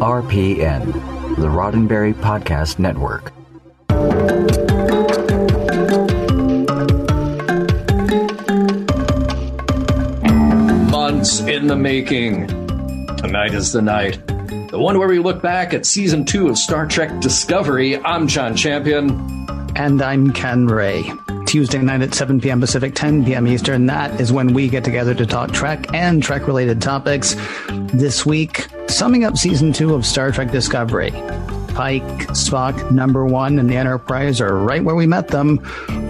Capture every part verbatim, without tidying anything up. R P N, the Roddenberry Podcast Network. Months in the making. Tonight is the night. The one where we look back at season two of Star Trek Discovery. I'm John Champion. And I'm Ken Ray. Tuesday night at seven p.m. Pacific, ten p.m. Eastern. That is when we get together to talk Trek and Trek-related topics. This week, summing up Season two of Star Trek Discovery. Pike, Spock, Number One, and the Enterprise are right where we met them.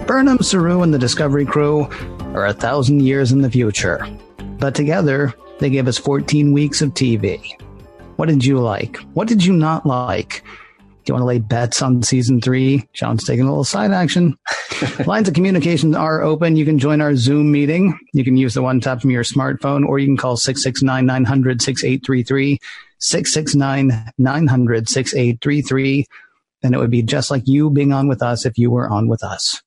Burnham, Saru, and the Discovery crew are a thousand years in the future. But together, they gave us fourteen weeks of T V. What did you like? What did you not like? Do you want to lay bets on season three? John's taking a little side action. Lines of communication are open. You can join our Zoom meeting. You can use the one tap from your smartphone, or you can call six six nine, nine hundred, sixty-eight thirty-three, six six nine, nine hundred, sixty-eight thirty-three. And it would be just like you being on with us if you were on with us.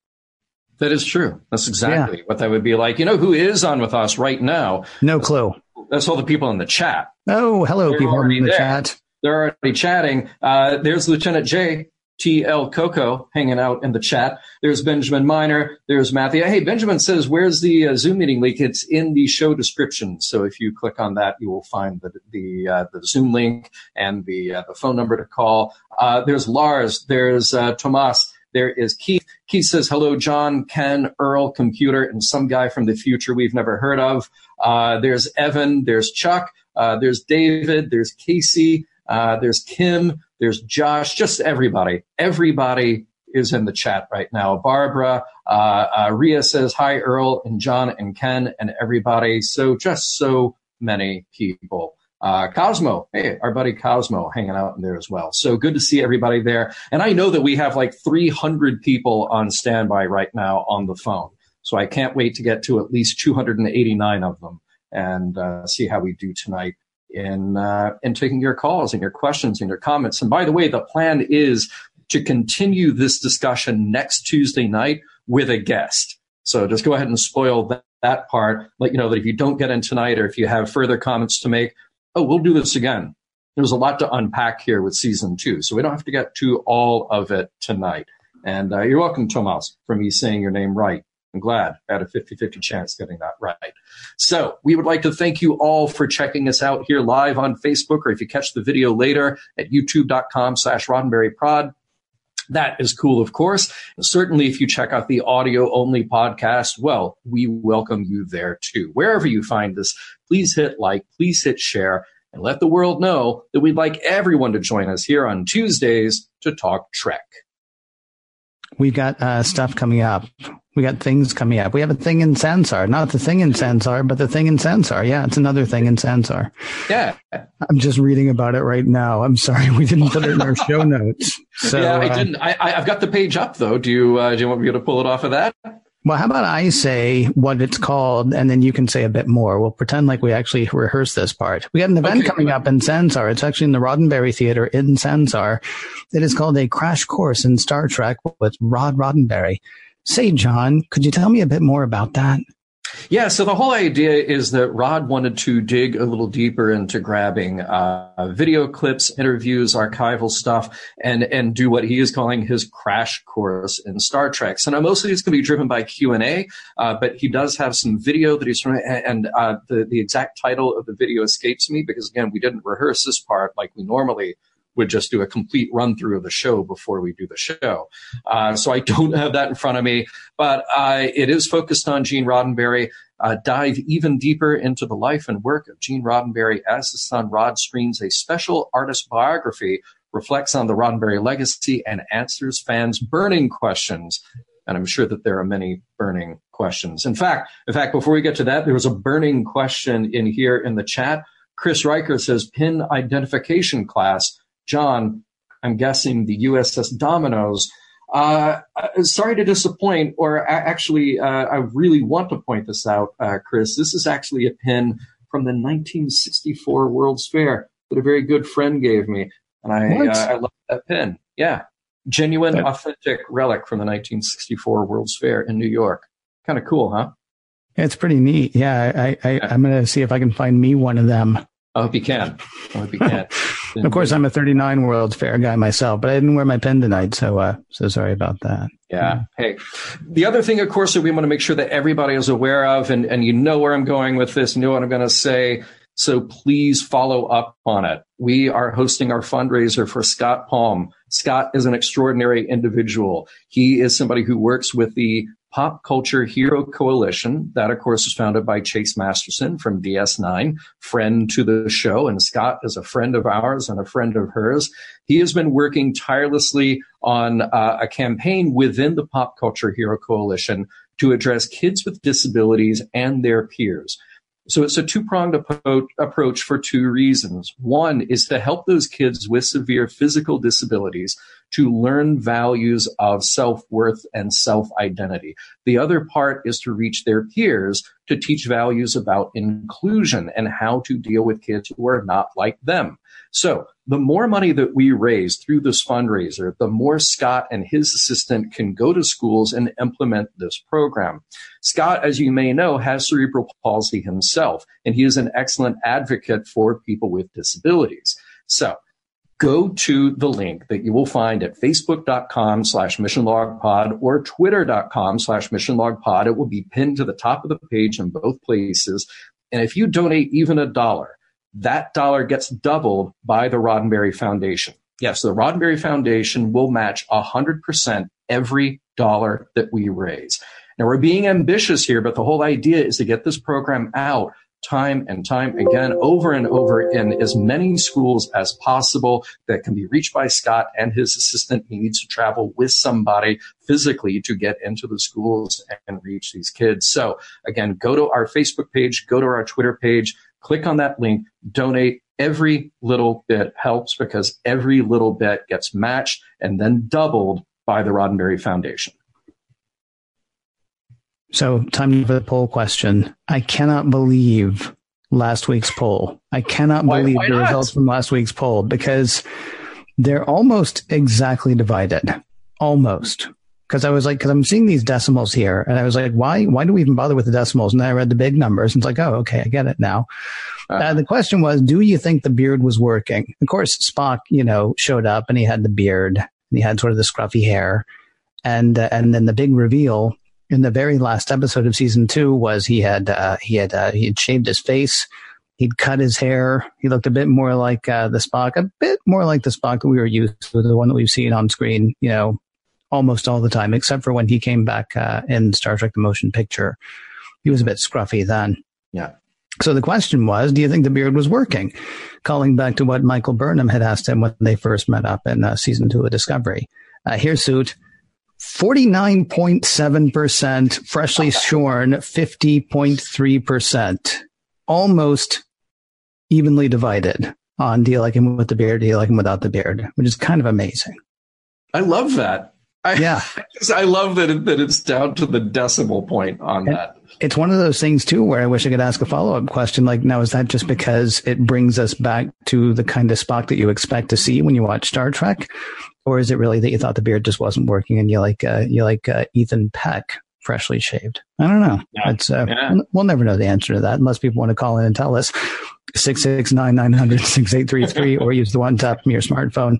That is true. That's exactly yeah. what that would be like. You know who is on with us right now? No that's, clue. That's all the people in the chat. Oh, hello, They're people in the there. chat. They're already chatting. Uh, there's Lieutenant J T L Coco hanging out in the chat. There's Benjamin Miner. There's Matthew. Hey, Benjamin says, where's the uh, Zoom meeting link? It's in the show description. So if you click on that, you will find the the, uh, the Zoom link and the uh, the phone number to call. Uh, there's Lars. There's uh, Tomas. There is Keith. Keith says, hello, John, Ken, Earl, computer, and some guy from the future we've never heard of. Uh, there's Evan. There's Chuck. Uh, there's David. There's Casey. Uh, there's Kim, there's Josh, just everybody. Everybody is in the chat right now. Barbara, uh, uh, Rhea says, hi, Earl, and John, and Ken, and everybody. So just so many people. Uh, Cosmo, hey, our buddy Cosmo hanging out in there as well. So good to see everybody there. And I know that we have like three hundred people on standby right now on the phone. So I can't wait to get to at least two hundred eighty-nine of them and uh, see how we do tonight. In, uh, in taking your calls and your questions and your comments. And by the way, the plan is to continue this discussion next Tuesday night with a guest. So just go ahead and spoil that, that part. Let you know that if you don't get in tonight or if you have further comments to make, oh, we'll do this again. There's a lot to unpack here with season two, so we don't have to get to all of it tonight. And uh, you're welcome, Tomas, for me saying your name right. I'm glad I had a fifty-fifty chance getting that right. So we would like to thank you all for checking us out here live on Facebook, or if you catch the video later at youtube.com slash roddenberryprod. That is cool, of course. And certainly if you check out the audio-only podcast, well, we welcome you there too. Wherever you find us, please hit like, please hit share, and let the world know that we'd like everyone to join us here on Tuesdays to talk Trek. We've got uh, stuff coming up. We got things coming up. We have a thing in Sansar. Not the thing in Sansar, but the thing in Sansar. Yeah, it's another thing in Sansar. Yeah. I'm just reading about it right now. I'm sorry we didn't put it in our show notes. So, yeah, I didn't. I, I, I've got the page up, though. Do you, uh, do you want me to pull it off of that? Well, how about I say what it's called, and then you can say a bit more. We'll pretend like we actually rehearsed this part. We got an event okay. coming up in Sansar. It's actually in the Roddenberry Theater in Sansar. It is called A Crash Course in Star Trek with Rod Roddenberry. Say, John, could you tell me a bit more about that? Yeah, so the whole idea is that Rod wanted to dig a little deeper into grabbing uh, video clips, interviews, archival stuff, and and do what he is calling his crash course in Star Trek. So now mostly it's going to be driven by Q and A, uh, but he does have some video that he's from, and uh, the, the exact title of the video escapes me because, again, we didn't rehearse this part like we normally would just do a complete run through of the show before we do the show. Uh, so I don't have that in front of me, but uh, it is focused on Gene Roddenberry. Uh, dive even deeper into the life and work of Gene Roddenberry as his son Rod screens a special artist biography, reflects on the Roddenberry legacy, and answers fans' burning questions. And I'm sure that there are many burning questions. In fact, in fact, before we get to that, there was a burning question in here in the chat. Chris Riker says, pin identification class. John, I'm guessing the U S S Dominoes. Uh, sorry to disappoint, or actually, uh, I really want to point this out, uh, Chris. This is actually a pin from the nineteen sixty-four World's Fair that a very good friend gave me, and I, uh, I love that pin. Yeah, genuine, that- authentic relic from the nineteen sixty-four World's Fair in New York. Kind of cool, huh? It's pretty neat. Yeah, I, I, I'm going to see if I can find me one of them. I hope you can. I hope you can. Of course, I'm a thirty-nine World's Fair guy myself, but I didn't wear my pen tonight, so uh, so sorry about that. Yeah. Hey, the other thing, of course, that we want to make sure that everybody is aware of, and, and you know where I'm going with this, you know what I'm going to say, so please follow up on it. We are hosting our fundraiser for Scott Palm. Scott is an extraordinary individual. He is somebody who works with the Pop Culture Hero Coalition. That, of course, was founded by Chase Masterson from D S nine, friend to the show. And Scott is a friend of ours and a friend of hers. He has been working tirelessly on uh, a campaign within the Pop Culture Hero Coalition to address kids with disabilities and their peers. So it's a two-pronged apo- approach for two reasons. One is to help those kids with severe physical disabilities to learn values of self-worth and self-identity. The other part is to reach their peers to teach values about inclusion and how to deal with kids who are not like them. So the more money that we raise through this fundraiser, the more Scott and his assistant can go to schools and implement this program. Scott, as you may know, has cerebral palsy himself, and he is an excellent advocate for people with disabilities. So go to the link that you will find at facebook.com slash missionlogpod or twitter.com slash missionlogpod. It will be pinned to the top of the page in both places. And if you donate even a dollar, that dollar gets doubled by the Roddenberry Foundation. Yes, the Roddenberry Foundation will match one hundred percent every dollar that we raise. Now, we're being ambitious here, but the whole idea is to get this program out time and time again, over and over, in as many schools as possible that can be reached by Scott and his assistant. He needs to travel with somebody physically to get into the schools and reach these kids. So again, go to our Facebook page, go to our Twitter page, click on that link, donate. Every little bit helps because every little bit gets matched and then doubled by the Roddenberry Foundation. So time for the poll question. I cannot believe last week's poll. I cannot why, believe why the not? results from last week's poll, because they're almost exactly divided. Almost. Because I was like, because I'm seeing these decimals here, and I was like, why why do we even bother with the decimals? And then I read the big numbers, and it's like, oh, okay, I get it now. Uh, uh, the question was, do you think the beard was working? Of course, Spock, you know, showed up, and he had the beard, and he had sort of the scruffy hair. And, uh, and then the big reveal in the very last episode of season two was he had uh, he had uh, he had shaved his face, he'd cut his hair, he looked a bit more like uh, the Spock, a bit more like the Spock that we were used to, the one that we've seen on screen, you know, almost all the time, except for when he came back uh, in Star Trek: The Motion Picture. He was a bit scruffy then. Yeah. So the question was, do you think the beard was working? Calling back to what Michael Burnham had asked him when they first met up in uh, season two of Discovery. Uh, hirsute. forty-nine point seven percent, freshly shorn, fifty point three percent, almost evenly divided on do you like him with the beard, do you like him without the beard, which is kind of amazing. I love that. I, yeah. I love that, it, that it's down to the decimal point on and that. It's one of those things, too, where I wish I could ask a follow-up question like, now, is that just because it brings us back to the kind of Spock that you expect to see when you watch Star Trek? Or is it really that you thought the beard just wasn't working and you like uh, you like uh, Ethan Peck, freshly shaved? I don't know. Yeah. It's, uh, yeah. We'll never know the answer to that unless people want to call in and tell us. six six nine, nine hundred, six eight three three or use the one tap from your smartphone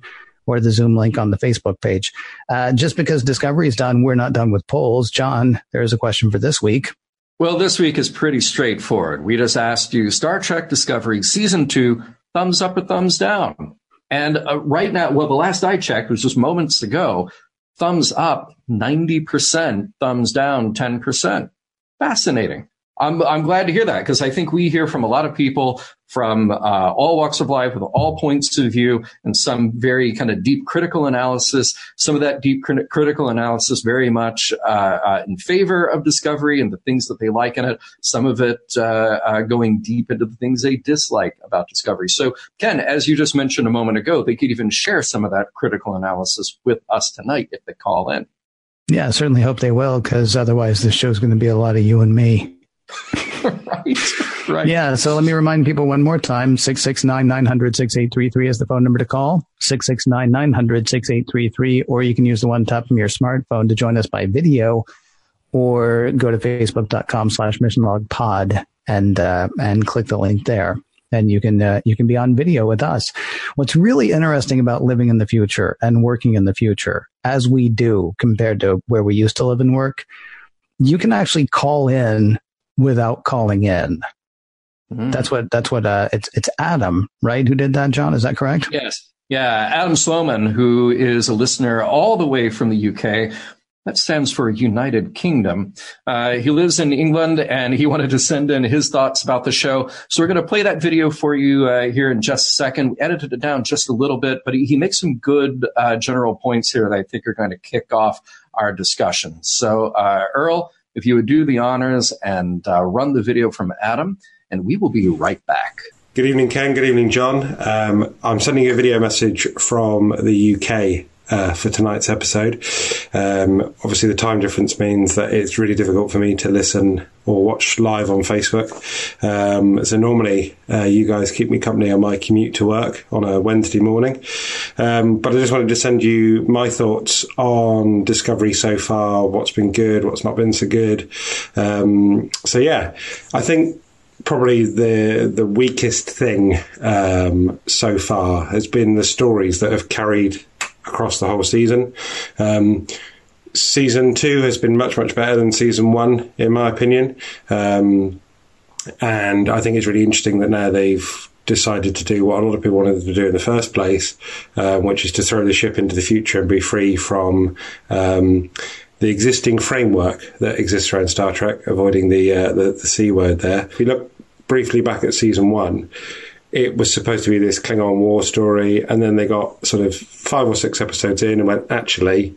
or the Zoom link on the Facebook page. Uh, just because Discovery is done, we're not done with polls. John, there's a question for this week. Well, this week is pretty straightforward. We just asked you, Star Trek Discovery Season two, thumbs up or thumbs down? And uh, right now, well, the last I checked was just moments ago, thumbs up ninety percent, thumbs down ten percent. Fascinating. I'm I'm glad to hear that, because I think we hear from a lot of people from uh, all walks of life with all points of view and some very kind of deep critical analysis. Some of that deep crit- critical analysis very much uh, uh, in favor of Discovery and the things that they like in it. Some of it uh, uh, going deep into the things they dislike about Discovery. So, Ken, as you just mentioned a moment ago, they could even share some of that critical analysis with us tonight if they call in. Yeah, I certainly hope they will, because otherwise this show's going to be a lot of you and me. right, right. Yeah. So let me remind people one more time. six six nine, nine hundred, six eight three three is the phone number to call. six six nine, nine hundred, six eight three three. Or you can use the one tap from your smartphone to join us by video, or go to facebook.com slash mission log pod and, uh, and click the link there. and you can uh, you can be on video with us. What's really interesting about living in the future and working in the future, as we do compared to where we used to live and work, you can actually call in without calling in. Mm-hmm. That's what that's what uh, it's it's Adam, right? Who did that, John? Is that correct? Yes. Yeah, Adam Sloman, who is a listener all the way from the U K. That stands for United Kingdom. Uh, he lives in England, and he wanted to send in his thoughts about the show. So we're going to play that video for you uh, here in just a second. We edited it down just a little bit, but he, he makes some good uh, general points here that I think are going to kick off our discussion. So, uh, Earl, if you would do the honors and uh, run the video from Adam, and we will be right back. Good evening, Ken. Good evening, John. Um, I'm sending you a video message from the U K uh, for tonight's episode. Um, obviously, the time difference means that it's really difficult for me to listen or watch live on Facebook. Um, so normally, uh, you guys keep me company on my commute to work on a Wednesday morning. Um, but I just wanted to send you my thoughts on Discovery so far, what's been good, what's not been so good. Um, so, yeah, I think probably the the weakest thing um, so far has been the stories that have carried across the whole season. Um, season two has been much, much better than season one, in my opinion. Um, and I think it's really interesting that now they've decided to do what a lot of people wanted to do in the first place, uh, which is to throw the ship into the future and be free from Um, the existing framework that exists around Star Trek, avoiding the, uh, the the C word there. If you look briefly back at season one, it was supposed to be this Klingon war story, and then they got sort of five or six episodes in and went, actually,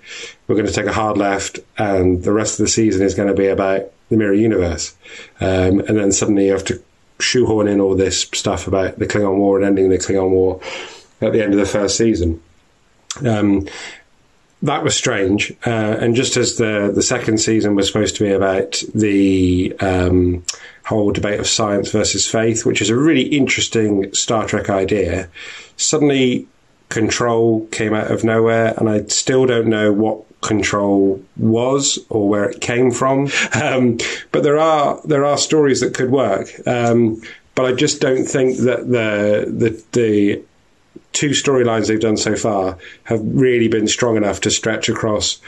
we're going to take a hard left, and the rest of the season is going to be about the mirror universe. Um, and then suddenly you have to shoehorn in all this stuff about the Klingon war and ending the Klingon war at the end of the first season. Um That was strange. Uh, and just as the, the second season was supposed to be about the um, whole debate of science versus faith, which is a really interesting Star Trek idea, suddenly Control came out of nowhere, and I still don't know what Control was or where it came from. Um, but there are there are stories that could work. Um, but I just don't think that the the the... two storylines they've done so far have really been strong enough to stretch across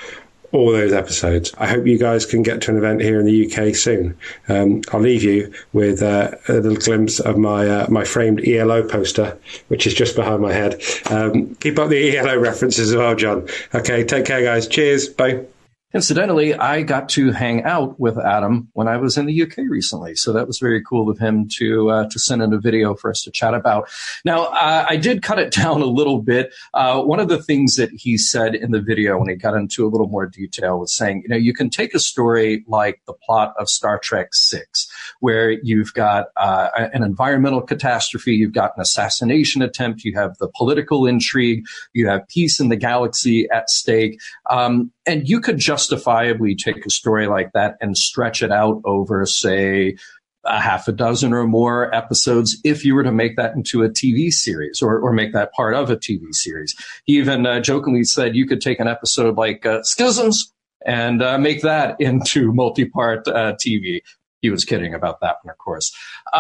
all those episodes. I hope you guys can get to an event here in the U K soon. Um, I'll leave you with uh, a little glimpse of my uh, my framed E L O poster, which is just behind my head. Um, keep up the E L O references as well, John. Okay, take care, guys. Cheers. Bye. Incidentally, I got to hang out with Adam when I was in the U K recently, so that was very cool of him to uh, to send in a video for us to chat about. Now, uh, I did cut it down a little bit. Uh, one of the things that he said in the video when he got into a little more detail was saying, you know, you can take a story like the plot of Star Trek six, where you've got uh, an environmental catastrophe, you've got an assassination attempt, you have the political intrigue, you have peace in the galaxy at stake, um, and you could just justifiably take a story like that and stretch it out over, say, a half a dozen or more episodes if you were to make that into a T V series or, or make that part of a T V series. He even uh, jokingly said you could take an episode like uh, Schisms and uh, make that into multi-part uh, T V. He was kidding about that one, of course.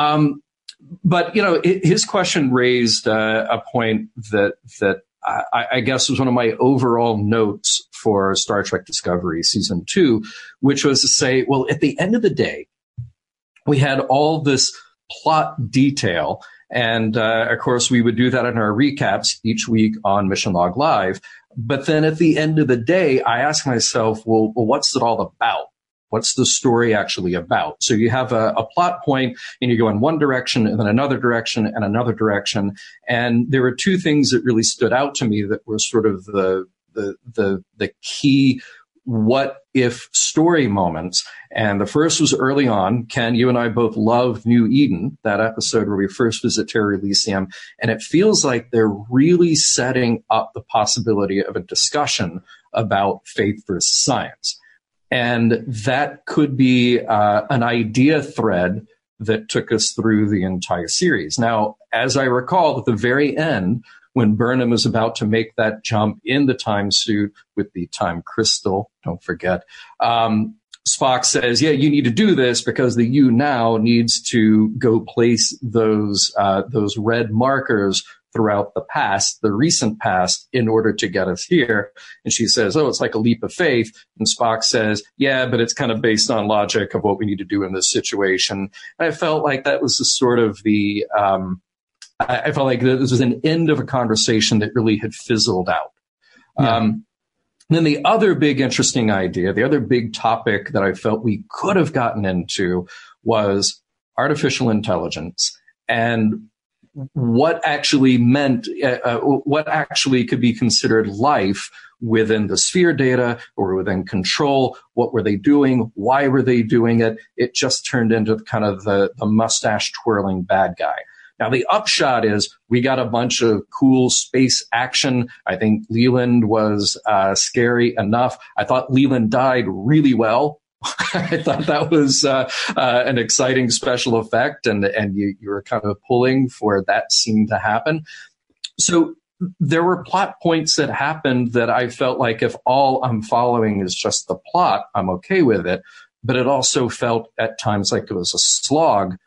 Um, but, you know, his question raised uh, a point that that I, I guess was one of my overall notes for Star Trek Discovery Season two, which was to say, well, at the end of the day, we had all this plot detail. And, uh, of course, we would do that in our recaps each week on Mission Log Live. But then at the end of the day, I asked myself, well, well what's it all about? What's the story actually about? So you have a, a plot point and you go in one direction and then another direction and another direction. And there were two things that really stood out to me that were sort of the, the, the, the key what if story moments. And the first was early on. Ken, you and I both loved New Eden, that episode where we first visit Terra Elysium. And it feels like they're really setting up the possibility of a discussion about faith versus science. And that could be uh, an idea thread that took us through the entire series. Now, as I recall, at the very end, when Burnham is about to make that jump in the time suit with the time crystal, don't forget, um, Spock says, yeah, you need to do this because the you now needs to go place those uh, those red markers throughout the past, the recent past, in order to get us here. And she says, oh, it's like a leap of faith. And Spock says, yeah, but it's kind of based on logic of what we need to do in this situation. And I felt like that was the sort of the, um, I, I felt like this was an end of a conversation that really had fizzled out. Yeah. Um, then the other big interesting idea, the other big topic that I felt we could have gotten into was artificial intelligence and what actually meant, uh, what actually could be considered life within the sphere data or within control. What were they doing? Why were they doing it? It just turned into kind of the, the mustache twirling bad guy. Now, the upshot is we got a bunch of cool space action. I think Leland was uh, scary enough. I thought Leland died really well. I thought that was uh, uh, an exciting special effect, and and you, you were kind of pulling for that scene to happen. So there were plot points that happened that I felt like if all I'm following is just the plot, I'm okay with it. But it also felt at times like it was a slog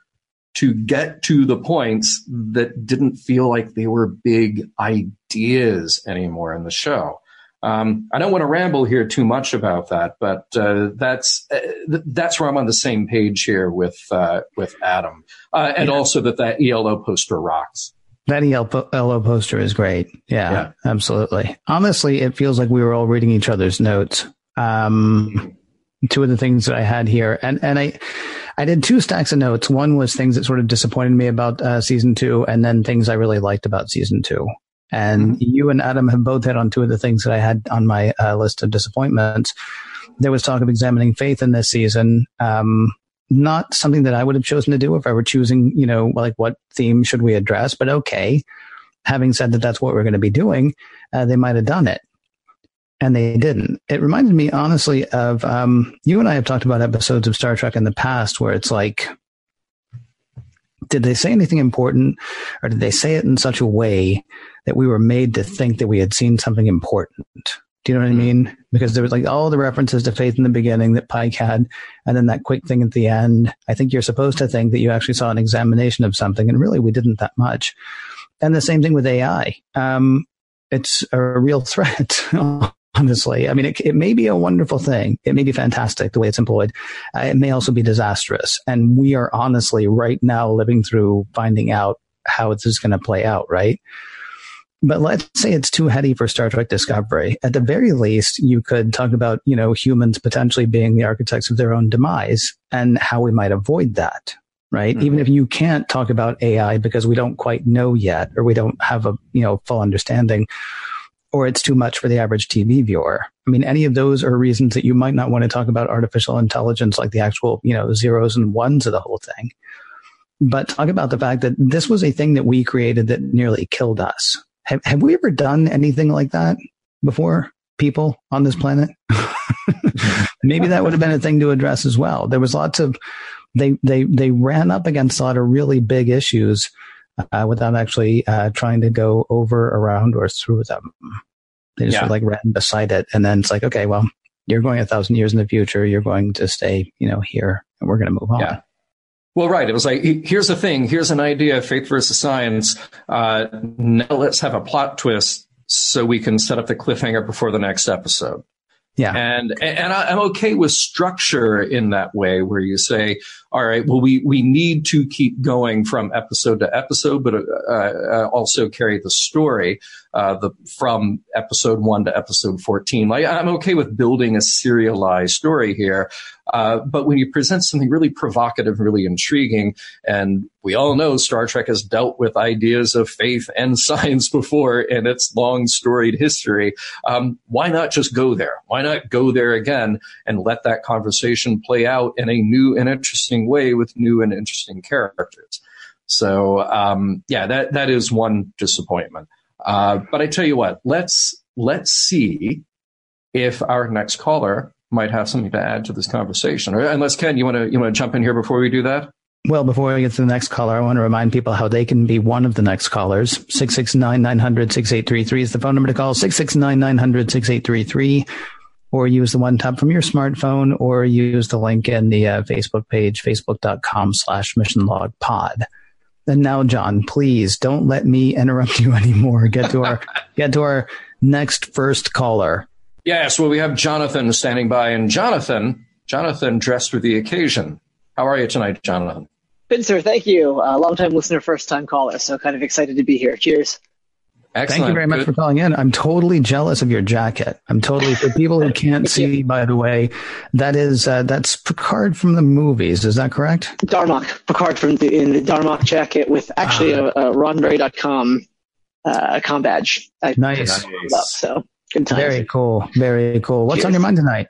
to get to the points that didn't feel like they were big ideas anymore in the show. Um, I don't want to ramble here too much about that, but uh, that's uh, th- that's where I'm on the same page here with uh, with Adam, uh, and yeah. also that that E L O poster rocks. That E L O poster is great. Yeah, yeah, absolutely. Honestly, it feels like we were all reading each other's notes. Um, two of the things that I had here, and and I. I did two stacks of notes. One was things that sort of disappointed me about uh, season two, and then things I really liked about season two. And mm-hmm. you and Adam have both hit on two of the things that I had on my uh, list of disappointments. There was talk of examining faith in this season. Um, not something that I would have chosen to do if I were choosing, you know, like what theme should we address, but okay. Having said that that's what we're going to be doing, uh, they might have done it. And they didn't. It reminded me, honestly, of um, you and I have talked about episodes of Star Trek in the past where it's like, did they say anything important, or did they say it in such a way that we were made to think that we had seen something important? Do you know what I mean? Because there was like all the references to faith in the beginning that Pike had, and then that quick thing at the end. I think you're supposed to think that you actually saw an examination of something, and really we didn't that much. And the same thing with A I. Um, it's a real threat. Honestly, I mean, it, it may be a wonderful thing. It may be fantastic the way it's employed. Uh, it may also be disastrous. And we are honestly right now living through finding out how this is going to play out, right? But let's say it's too heady for Star Trek Discovery. At the very least, you could talk about, you know, humans potentially being the architects of their own demise and how we might avoid that, right? Mm-hmm. Even if you can't talk about A I because we don't quite know yet, or we don't have a, you know, full understanding, or it's too much for the average T V viewer. I mean, any of those are reasons that you might not want to talk about artificial intelligence, like the actual, you know, zeros and ones of the whole thing. But talk about the fact that this was a thing that we created that nearly killed us. Have, have we ever done anything like that before, people on this planet? Maybe that would have been a thing to address as well. There was lots of, they, they, they ran up against a lot of really big issues Uh, without actually uh, trying to go over, around, or through them. They just yeah. sort of like ran beside it. And then it's like, okay, well, you're going a thousand years in the future. You're going to stay, you know, here, and we're going to move on. Yeah. Well, right. It was like, here's a thing. Here's an idea, faith versus science. Uh, now let's have a plot twist so we can set up the cliffhanger before the next episode. Yeah. And, and I'm okay with structure in that way, where you say, all right, well, we, we need to keep going from episode to episode, but, uh, uh also carry the story, uh, the, from episode one to episode fourteen. Like, I'm okay with building a serialized story here. Uh, but when you present something really provocative, really intriguing, and we all know Star Trek has dealt with ideas of faith and science before in its long storied history, um, why not just go there? Why not go there again and let that conversation play out in a new and interesting way with new and interesting characters? So, um, yeah, that, that is one disappointment. Uh, but I tell you what, let's, let's see if our next caller might have something to add to this conversation. Unless, Ken, you want to you want to jump in here before we do that? Well, before we get to the next caller, I want to remind people how they can be one of the next callers. six six nine, nine hundred, six eight three three is the phone number to call. six six nine, nine hundred, six eight three three. or use the one tab from your smartphone, or use the link in the uh, Facebook page, facebook.com slash mission log pod. And now, John, please don't let me interrupt you anymore. Get to our get to our next first caller. Yes, well, we have Jonathan standing by, and Jonathan, Jonathan dressed for the occasion. How are you tonight, Jonathan? Good, sir. Thank you. Uh, long-time listener, first-time caller, so kind of excited to be here. Cheers. Excellent. Thank you very much Good. for calling in. I'm totally jealous of your jacket. I'm totally, for people who can't see, by the way, that is, uh, that's Picard from the movies. Is that correct? Darmok. Picard from the, in the Darmok jacket with actually ah. a, a Roddenberry dot com uh, com badge. I nice. Love, so good times. Very cool. Very cool. What's Cheers. on your mind tonight?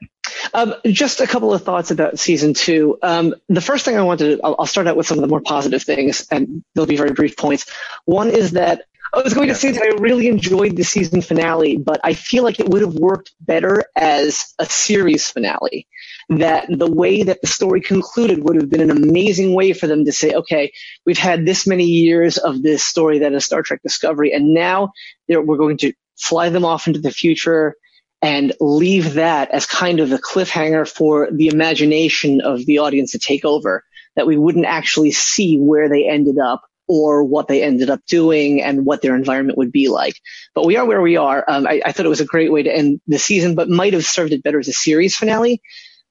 Um, just a couple of thoughts about season two. Um, the first thing I wanted to, I'll, I'll start out with some of the more positive things, and they'll be very brief points. One is that I was going to say that I really enjoyed the season finale, but I feel like it would have worked better as a series finale. That the way that the story concluded would have been an amazing way for them to say, okay, we've had this many years of this story that is Star Trek Discovery, and now we're going to fly them off into the future and leave that as kind of the cliffhanger for the imagination of the audience to take over, that we wouldn't actually see where they ended up or what they ended up doing and what their environment would be like. But we are where we are. Um, I, I thought it was a great way to end the season, but might have served it better as a series finale.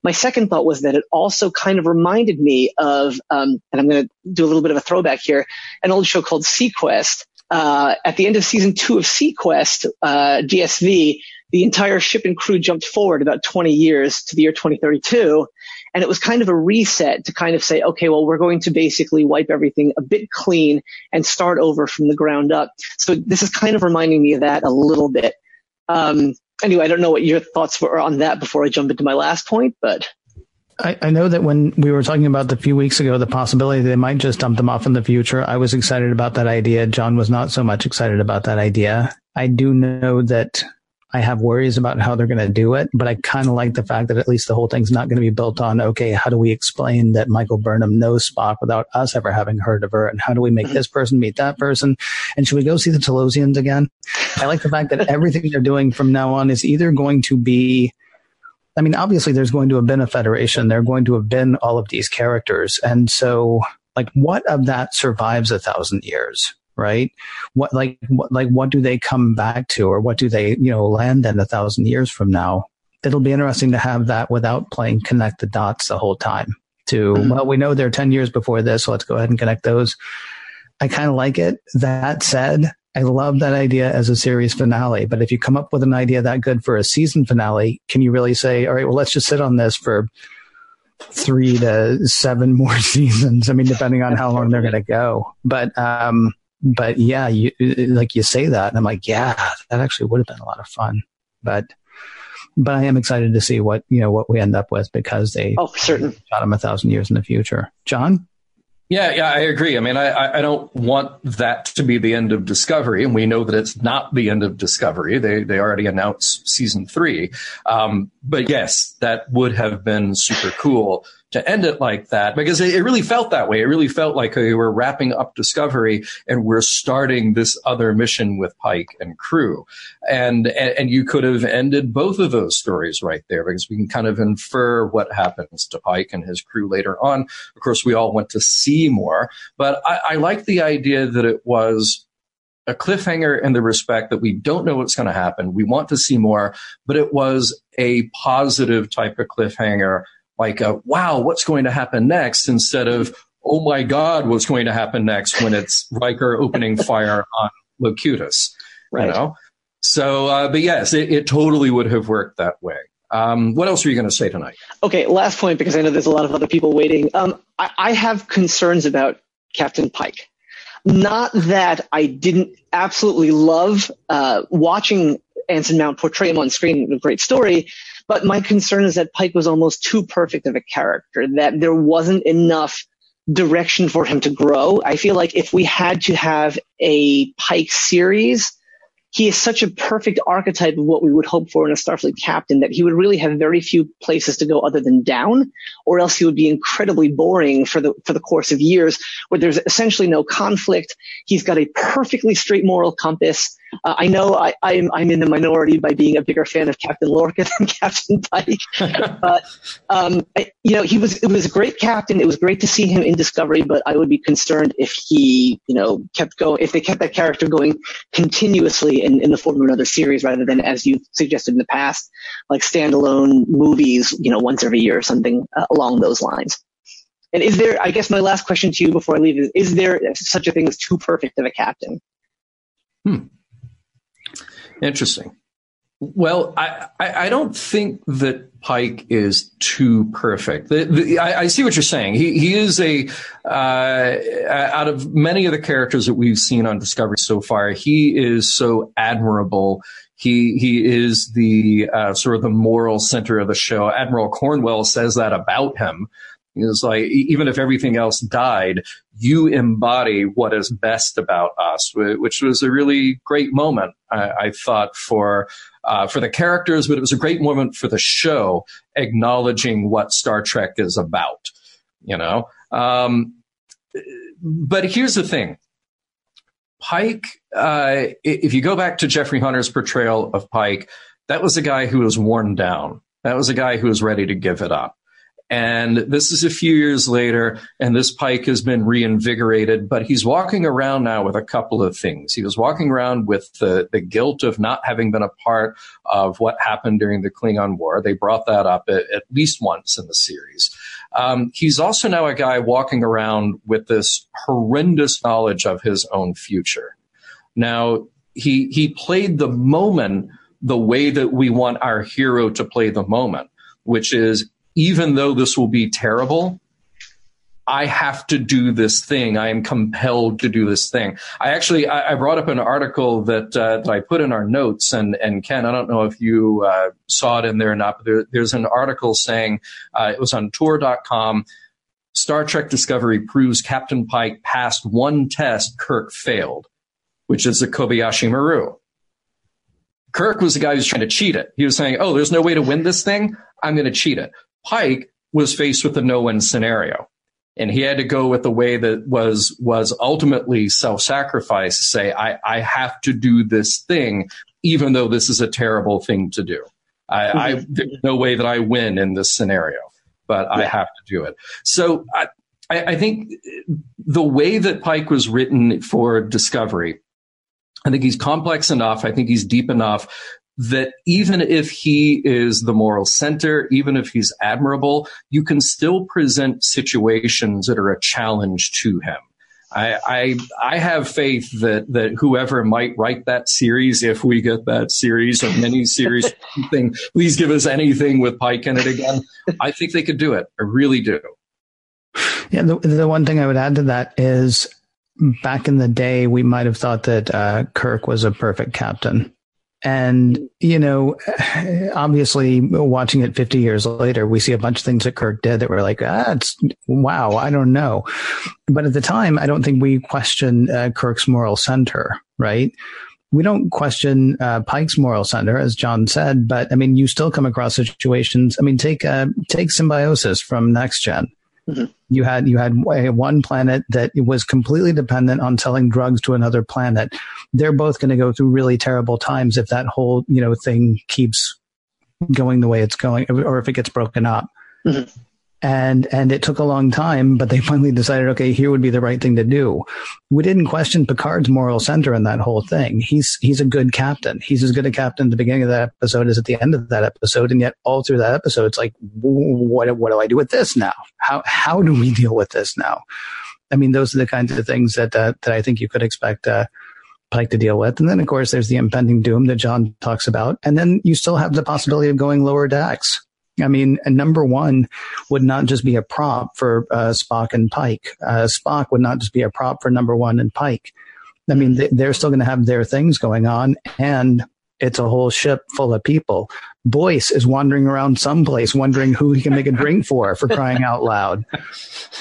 My second thought was that it also kind of reminded me of, um, and I'm going to do a little bit of a throwback here, an old show called SeaQuest. Uh, at the end of season two of SeaQuest, uh, D S V, the entire ship and crew jumped forward about twenty years to the year twenty thirty-two. And it was kind of a reset to kind of say, okay, well, we're going to basically wipe everything a bit clean and start over from the ground up. So this is kind of reminding me of that a little bit. Um, anyway, I don't know what your thoughts were on that before I jump into my last point, but I, I know that when we were talking about the few weeks ago, the possibility they might just dump them off in the future, I was excited about that idea. John was not so much excited about that idea. I do know that I have worries about how they're going to do it, but I kind of like the fact that at least the whole thing's not going to be built on, okay, how do we explain that Michael Burnham knows Spock without us ever having heard of her? And how do we make this person meet that person? And should we go see the Telosians again? I like the fact that everything they're doing from now on is either going to be, I mean, obviously there's going to have been a Federation. They're going to have been all of these characters. And so, like, what of that survives a thousand years? Right? What, like, what, like, what do they come back to, or what do they, you know, land in a thousand years from now? It'll be interesting to have that without playing connect the dots the whole time to, mm-hmm. well, we know they're ten years before this, so let's go ahead and connect those. I kind of like it. That said, I love that idea as a series finale, but if you come up with an idea that good for a season finale, can you really say, all right, well, let's just sit on this for three to seven more seasons? I mean, depending on how long they're going to go, but, um, But yeah, you, like you say that, and I'm like, yeah, that actually would have been a lot of fun. But, but I am excited to see what you know what we end up with, because they oh for certain shot them a thousand years in the future. John, yeah, yeah, I agree. I mean, I I don't want that to be the end of Discovery, and we know that it's not the end of Discovery. They they already announced season three. Um, but yes, that would have been super cool to end it like that, because it, it really felt that way. It really felt like we were wrapping up Discovery and we're starting this other mission with Pike and crew. And, and, and you could have ended both of those stories right there, because we can kind of infer what happens to Pike and his crew later on. Of course, we all want to see more, but I, I like the idea that it was a cliffhanger in the respect that we don't know what's going to happen. We want to see more, but it was a positive type of cliffhanger. Like, a, wow, what's going to happen next, instead of, oh, my God, what's going to happen next when it's Riker opening fire on Locutus, right. you know? So, uh, but yes, it, it totally would have worked that way. Um, what else are you going to say tonight? Okay, last point, because I know there's a lot of other people waiting. Um, I, I have concerns about Captain Pike. Not that I didn't absolutely love uh, watching Anson Mount portray him on screen, a great story, but my concern is that Pike was almost too perfect of a character, that there wasn't enough direction for him to grow. I feel like if we had to have a Pike series, he is such a perfect archetype of what we would hope for in a Starfleet captain that he would really have very few places to go other than down, or else he would be incredibly boring for the, for the course of years where there's essentially no conflict. He's got a perfectly straight moral compass. Uh, I know I, I'm, I'm in the minority by being a bigger fan of Captain Lorca than Captain Pike, but, um, I, you know, he was, it was a great captain. It was great to see him in Discovery, but I would be concerned if he, you know, kept going, if they kept that character going continuously In, in the form of another series rather than, as you suggested in the past, like standalone movies, you know, once every year or something uh, along those lines. And is there, I guess my last question to you before I leave is, is there such a thing as too perfect of a captain? Hmm. Interesting. Well, I, I, I don't think that Pike is too perfect. The, the, I, I see what you're saying. He he is a, uh, out of many of the characters that we've seen on Discovery so far, he is so admirable. He he is the uh, sort of the moral center of the show. Admiral Cornwell says that about him. It's like, even if everything else died, you embody what is best about us, which was a really great moment, I, I thought, for uh, for the characters, but it was a great moment for the show, acknowledging what Star Trek is about, you know. Um, but here's the thing. Pike, uh, if you go back to Jeffrey Hunter's portrayal of Pike, that was a guy who was worn down. That was a guy who was ready to give it up. And this is a few years later, and this Pike has been reinvigorated, but he's walking around now with a couple of things. He was walking around with the, the guilt of not having been a part of what happened during the Klingon War. They brought that up at, at least once in the series. Um, he's also now a guy walking around with this horrendous knowledge of his own future. Now, he he played the moment the way that we want our hero to play the moment, which is, even though this will be terrible, I have to do this thing. I am compelled to do this thing. I actually, I, I brought up an article that uh, that I put in our notes, and, and Ken, I don't know if you uh, saw it in there or not, but there, there's an article saying, uh, it was on tour dot com, Star Trek Discovery proves Captain Pike passed one test Kirk failed, which is the Kobayashi Maru. Kirk was the guy who was trying to cheat it. He was saying, oh, there's no way to win this thing. I'm going to cheat it. Pike was faced with a no-win scenario, and he had to go with the way that was was ultimately self-sacrifice to say, I, I have to do this thing, even though this is a terrible thing to do. I, mm-hmm. I there's no way that I win in this scenario, but yeah. I have to do it. So I, I think the way that Pike was written for Discovery, I think he's complex enough, I think he's deep enough, that even if he is the moral center, even if he's admirable, you can still present situations that are a challenge to him. I, I, I have faith that, that whoever might write that series, if we get that series or mini-series, thing, please give us anything with Pike in it again. I think they could do it. I really do. Yeah, the, the one thing I would add to that is back in the day, we might have thought that uh, Kirk was a perfect captain. And, you know, obviously watching it fifty years later, we see a bunch of things that Kirk did that were like, ah, it's, wow, I don't know. But at the time, I don't think we questioned uh, Kirk's moral center, right? We don't question uh, Pike's moral center, as John said, but I mean, you still come across situations. I mean, take uh, take Symbiosis from Next Gen. Mm-hmm. You had you had one planet that was completely dependent on selling drugs to another planet. They're both going to go through really terrible times if that whole, you know, thing keeps going the way it's going, or if it gets broken up. Mm-hmm. And and it took a long time, but they finally decided, okay, here would be the right thing to do. We didn't question Picard's moral center in that whole thing. He's he's a good captain. He's as good a captain at the beginning of that episode as at the end of that episode. And yet all through that episode, it's like, what what do I do with this now? How how do we deal with this now? I mean, those are the kinds of things that uh, that I think you could expect uh, Pike to deal with. And then, of course, there's the impending doom that John talks about. And then you still have the possibility of going lower decks. I mean, Number One would not just be a prop for uh, Spock and Pike. Uh, Spock would not just be a prop for Number One and Pike. I mean, they, they're still going to have their things going on, and it's a whole ship full of people. Boyce is wandering around someplace wondering who he can make a drink for, for crying out loud.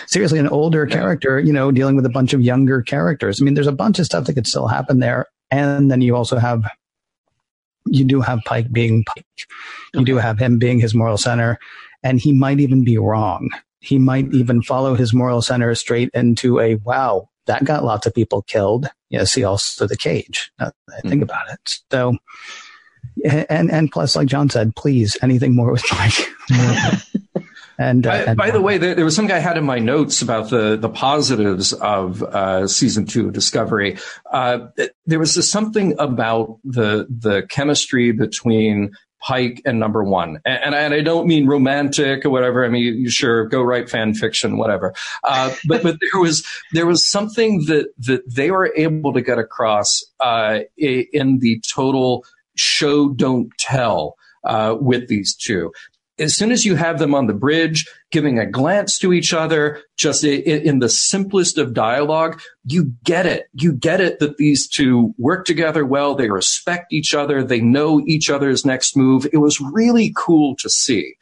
Seriously, an older character, you know, dealing with a bunch of younger characters. I mean, there's a bunch of stuff that could still happen there. And then you also have you do have Pike being Pike. You okay. do have him being his moral center, and he might even be wrong. He might even follow his moral center straight into a, wow, that got lots of people killed. You know, see also the cage. Now that I think mm-hmm. about it. So, and, and plus, like John said, please, anything more with Pike. And, uh, I, and by the way, there, there was some guy I had in my notes about the, the positives of uh, season two of Discovery. Uh, there was this, something about the the chemistry between Pike and Number One, and, and, I, and I don't mean romantic or whatever. I mean, you sure go write fan fiction, whatever. Uh, but but there was there was something that that they were able to get across uh, in the total show don't tell uh, with these two. As soon as you have them on the bridge, giving a glance to each other, just in the simplest of dialogue, you get it. You get it that these two work together well. They respect each other. They know each other's next move. It was really cool to see.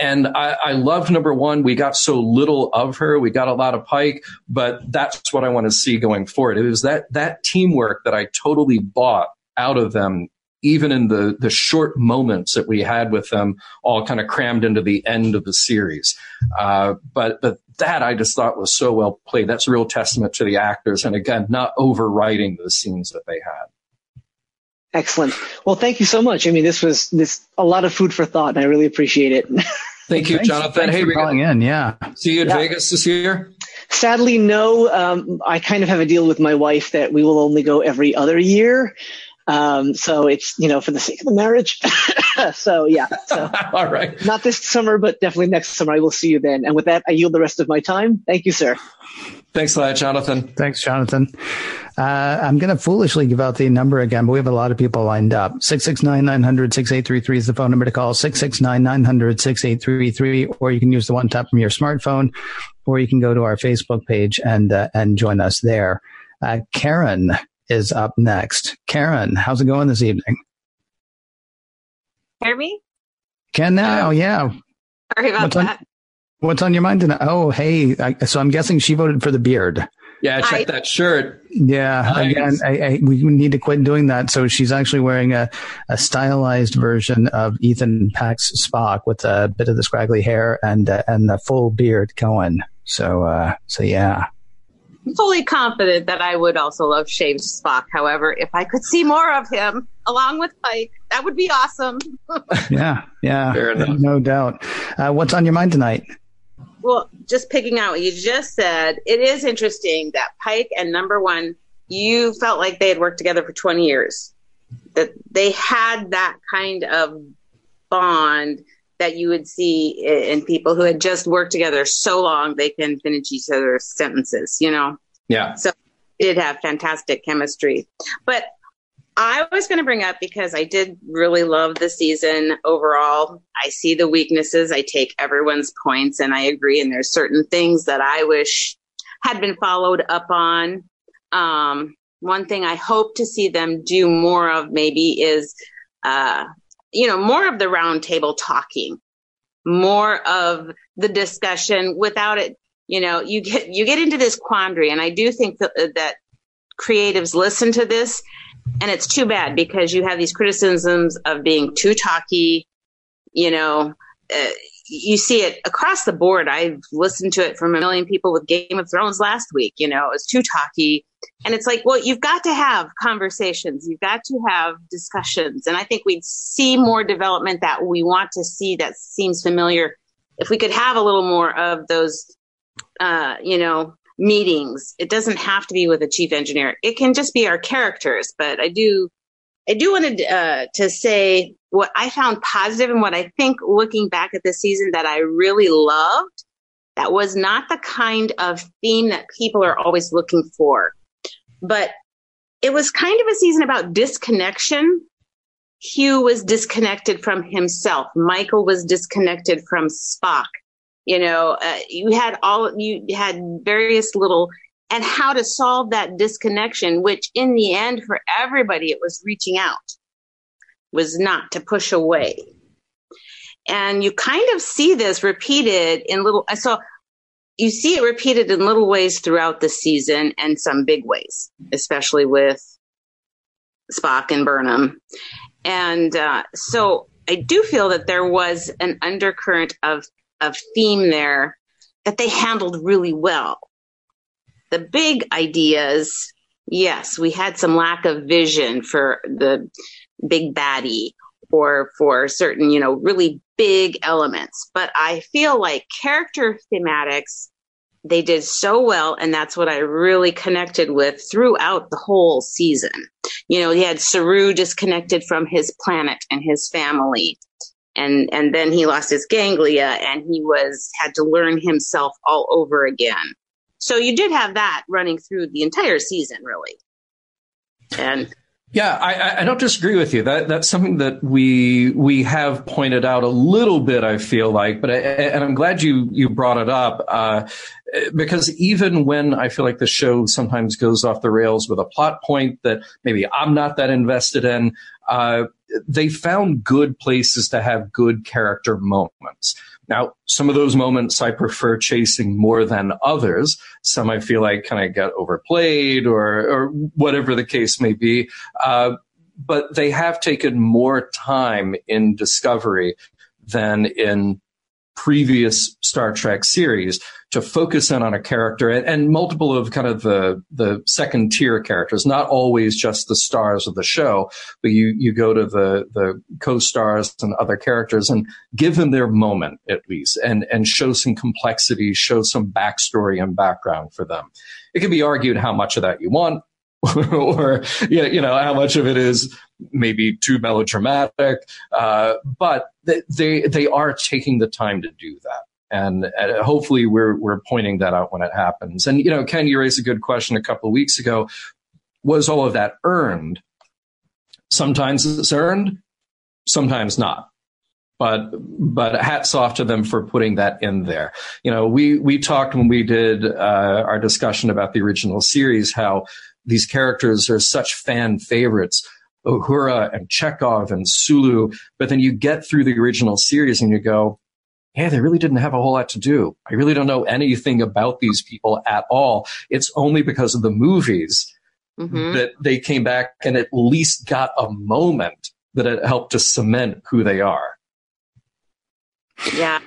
And I, I love Number One. We got so little of her. We got a lot of Pike, but that's what I want to see going forward. It was that that teamwork that I totally bought out of them, even in the, the short moments that we had with them all kind of crammed into the end of the series. Uh, but but that I just thought was so well played. That's a real testament to the actors. And again, not overriding the scenes that they had. Excellent. Well, thank you so much. I mean, this was this a lot of food for thought, and I really appreciate it. Thank you, thanks, Jonathan. Thanks hey, for we're calling in. Yeah. See you in yeah. Vegas this year. Sadly, no. Um, I kind of have a deal with my wife that we will only go every other year. Um, so it's, you know, for the sake of the marriage. so yeah, so all right. Not this summer, but definitely next summer. I will see you then. And with that, I yield the rest of my time. Thank you, sir. Thanks a lot, Jonathan. Thanks, Jonathan. Uh, I'm going to foolishly give out the number again, but we have a lot of people lined up. six six nine, nine hundred, six eight three three is the phone number to call. six six nine, nine hundred, six eight three three. Or you can use the one tap from your smartphone, or you can go to our Facebook page and, uh, and join us there. Uh, Karen is up next. Karen, how's it going this evening? Hear me? Can now, yeah. Sorry about what's on, that. What's on your mind tonight? Oh, hey. I, so I'm guessing she voted for the beard. Yeah, check I, that shirt. Yeah, nice. Again, I, I, we need to quit doing that. So she's actually wearing a, a stylized version of Ethan Peck's Spock with a bit of the scraggly hair and uh, and the full beard going. So, uh, so yeah. I'm fully confident that I would also love shaved Spock. However, if I could see more of him along with Pike, that would be awesome. yeah, yeah, fair enough. No doubt. Uh, what's on your mind tonight? Well, just picking out what you just said, it is interesting that Pike and Number One, you felt like they had worked together for twenty years, that they had that kind of bond that you would see in people who had just worked together so long they can finish each other's sentences, you know? Yeah. So they did have fantastic chemistry. But I was going to bring up, because I did really love the season overall. I see the weaknesses. I take everyone's points, and I agree. And there's certain things that I wish had been followed up on. Um, one thing I hope to see them do more of maybe is uh, – you know, more of the round table talking, more of the discussion without it. You know, you get, you get into this quandary, and I do think that, that creatives listen to this, and it's too bad, because you have these criticisms of being too talky. You know, uh, you see it across the board. I've listened to it from a million people with Game of Thrones last week. You know, it was too talky. And it's like, well, you've got to have conversations. You've got to have discussions. And I think we'd see more development that we want to see that seems familiar. If we could have a little more of those, uh, you know, meetings, it doesn't have to be with a chief engineer. It can just be our characters. But I do I do want to, uh, to say what I found positive and what I think looking back at this season that I really loved, that was not the kind of theme that people are always looking for. But it was kind of a season about disconnection. Hugh was disconnected from himself. Michael was disconnected from Spock. You know, uh, you had all, you had various little, and how to solve that disconnection, which in the end for everybody, it was reaching out, was not to push away. And you kind of see this repeated in little, I saw, you see it repeated in little ways throughout the season, and some big ways, especially with Spock and Burnham. And uh, so I do feel that there was an undercurrent of, of theme there that they handled really well. The big ideas, yes, we had some lack of vision for the big baddie or for certain, you know, really big elements. But I feel like character thematics, they did so well, and that's what I really connected with throughout the whole season. You know, he had Saru disconnected from his planet and his family, and and then he lost his ganglia, and he was had to learn himself all over again. So you did have that running through the entire season, really. And yeah, I, I don't disagree with you. That that's something that we we have pointed out a little bit, I feel like, but I, and I'm glad you you brought it up uh, because even when I feel like the show sometimes goes off the rails with a plot point that maybe I'm not that invested in, uh, they found good places to have good character moments. Now, some of those moments I prefer chasing more than others. Some I feel like kind of got overplayed or, or whatever the case may be. Uh, but they have taken more time in Discovery than in previous Star Trek series to focus in on a character and, and multiple of kind of the, the second tier characters, not always just the stars of the show, but you, you go to the, the co-stars and other characters and give them their moment at least and, and show some complexity, show some backstory and background for them. It can be argued how much of that you want. or, you know, how much of it is maybe too melodramatic. Uh, but they they are taking the time to do that. And, and hopefully we're we're pointing that out when it happens. And, you know, Ken, you raised a good question a couple of weeks ago. Was all of that earned? Sometimes it's earned, sometimes not. But but hats off to them for putting that in there. You know, we, we talked when we did uh, our discussion about the original series how these characters are such fan favorites, Uhura and Chekhov and Sulu. But then you get through the original series and you go, yeah, they really didn't have a whole lot to do. I really don't know anything about these people at all. It's only because of the movies mm-hmm. that they came back and at least got a moment that it helped to cement who they are. Yeah.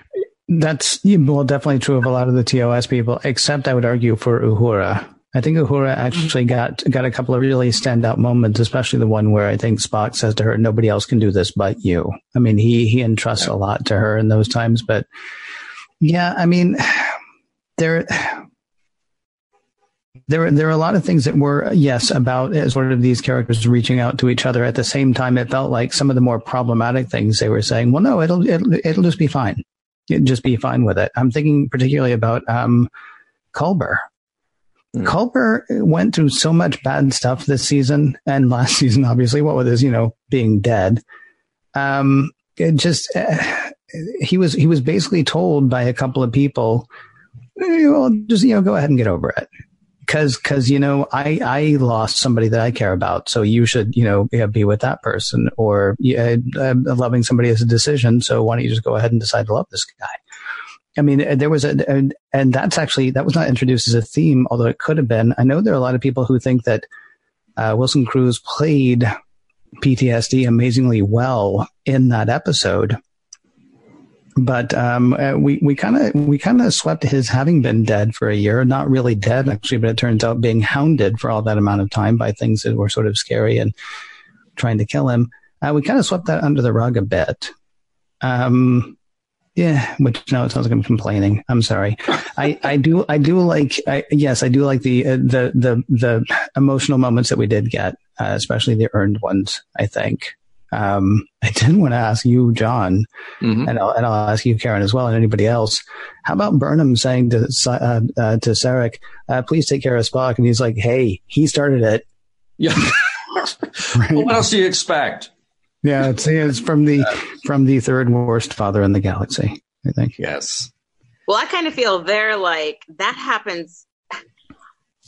That's well, definitely true of a lot of the T O S people, except I would argue for Uhura. I think Uhura actually got got a couple of really standout moments, especially the one where I think Spock says to her, "Nobody else can do this but you." I mean, he he entrusts a lot to her in those times, but yeah, I mean, there there there are a lot of things that were yes about sort of these characters reaching out to each other. At the same time, it felt like some of the more problematic things they were saying. Well, no, it'll it'll, it'll just be fine. It'll just be fine with it. I'm thinking particularly about um, Culber. Culber went through so much bad stuff this season and last season, obviously, what with his, you know, being dead. Um, it just uh, he was he was basically told by a couple of people, eh, well, just, you know, go ahead and get over it. Because, because you know, I, I lost somebody that I care about. So you should, you know, be with that person or uh, uh, loving somebody is a decision. So why don't you just go ahead and decide to love this guy? I mean, there was a, and that's actually, that was not introduced as a theme, although it could have been. I know there are a lot of people who think that uh, Wilson Cruz played P T S D amazingly well in that episode, but um, we we kind of we kind of swept his having been dead for a year, not really dead actually, but it turns out being hounded for all that amount of time by things that were sort of scary and trying to kill him. Uh, we kind of swept that under the rug a bit. Um. Yeah, which no, it sounds like I'm complaining. I'm sorry. I, I do I do like I, yes, I do like the uh, the the the emotional moments that we did get, uh, especially the earned ones. I think um, I did want to ask you, John, mm-hmm. and I'll and I'll ask you, Karen, as well, and anybody else. How about Burnham saying to uh, uh, to Sarek, uh, "Please take care of Spock," and he's like, "Hey, he started it." Yeah. Right? Well, what else do you expect? Yeah, it's, it's from the from the third worst father in the galaxy, I think. Yes. Well, I kind of feel they're like that happens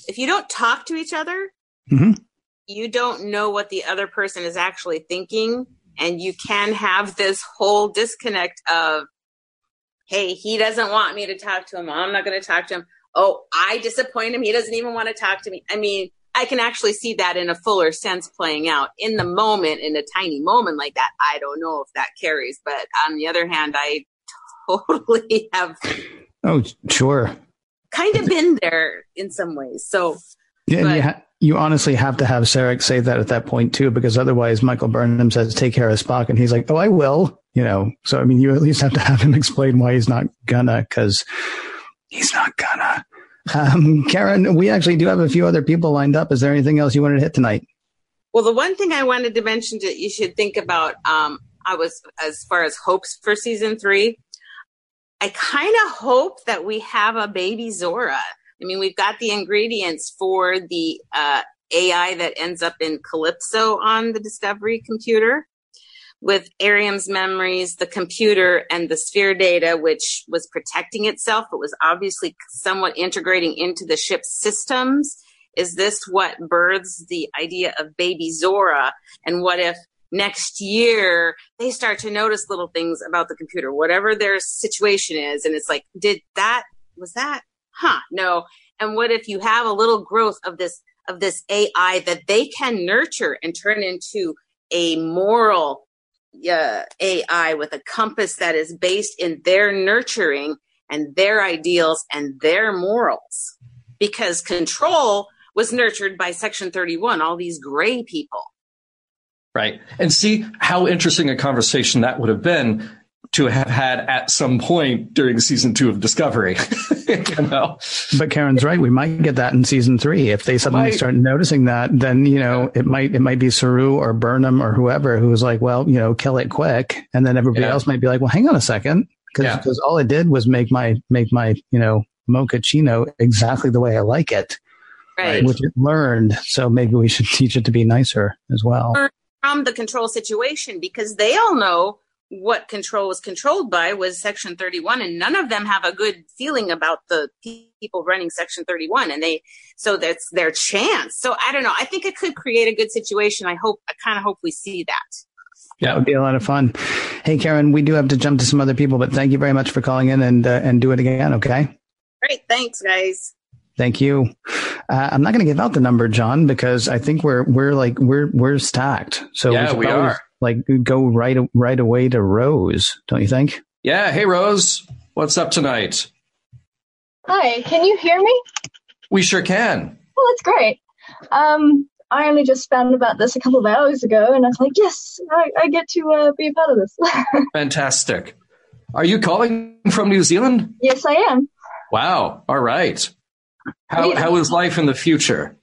if you don't talk to each other. Mm-hmm. You don't know what the other person is actually thinking, and you can have this whole disconnect of, "Hey, he doesn't want me to talk to him. I'm not going to talk to him. Oh, I disappoint him. He doesn't even want to talk to me." I mean, I can actually see that in a fuller sense playing out in the moment, in a tiny moment like that. I don't know if that carries, but on the other hand, I totally have. Oh, sure. Kind of been there in some ways. So yeah, but, you, ha- you honestly have to have Sarek say that at that point too, because otherwise Michael Burnham says, take care of Spock. And he's like, oh, I will, you know? So, I mean, you at least have to have him explain why he's not gonna, cause he's not gonna. Um, Karen, we actually do have a few other people lined up. Is there anything else you wanted to hit tonight? Well, the one thing I wanted to mention that you should think about, um, I was, as far as hopes for season three, I kind of hope that we have a baby Zora. I mean, we've got the ingredients for the uh, A I that ends up in Calypso on the Discovery computer, with Ariam's memories, the computer, and the sphere data, which was protecting itself, but was obviously somewhat integrating into the ship's systems. Is this what births the idea of baby Zora? And what if next year they start to notice little things about the computer, whatever their situation is? And it's like, did that, was that, huh, no. And what if you have a little growth of this, of this A I that they can nurture and turn into a moral Uh, A I with a compass that is based in their nurturing and their ideals and their morals, because control was nurtured by Section thirty-one, all these gray people. Right. And see how interesting a conversation that would have been to have had at some point during season two of Discovery. You know? But Karen's right. We might get that in season three. If they suddenly might. start noticing that, then, you know, it might, it might be Saru or Burnham or whoever who's like, well, you know, kill it quick. And then everybody yeah. else might be like, well, hang on a second. Cause, yeah. cause all it did was make my, make my, you know, mochaccino exactly the way I like it. Right. Which it learned. So maybe we should teach it to be nicer as well. From the control situation, because they all know what control was controlled by was Section thirty-one, and none of them have a good feeling about the people running Section thirty-one, and they, so that's their chance. So I don't know. I think it could create a good situation. I hope, I kind of hope we see that. That would be a lot of fun. Hey, Karen, we do have to jump to some other people, but thank you very much for calling in and, uh, and do it again. Okay. Great. Thanks, guys. Thank you. Uh, I'm not going to give out the number, John, because I think we're, we're like, we're, we're stacked. So yeah, we, we are. Like, go right right away to Rose, don't you think? Yeah. Hey, Rose. What's up tonight? Hi. Can you hear me? We sure can. Well, that's great. Um, I only just found about this a couple of hours ago, and I was like, yes, I, I get to uh, be a part of this. Fantastic. Are you calling from New Zealand? Yes, I am. Wow. All right. How yeah. How is life in the future?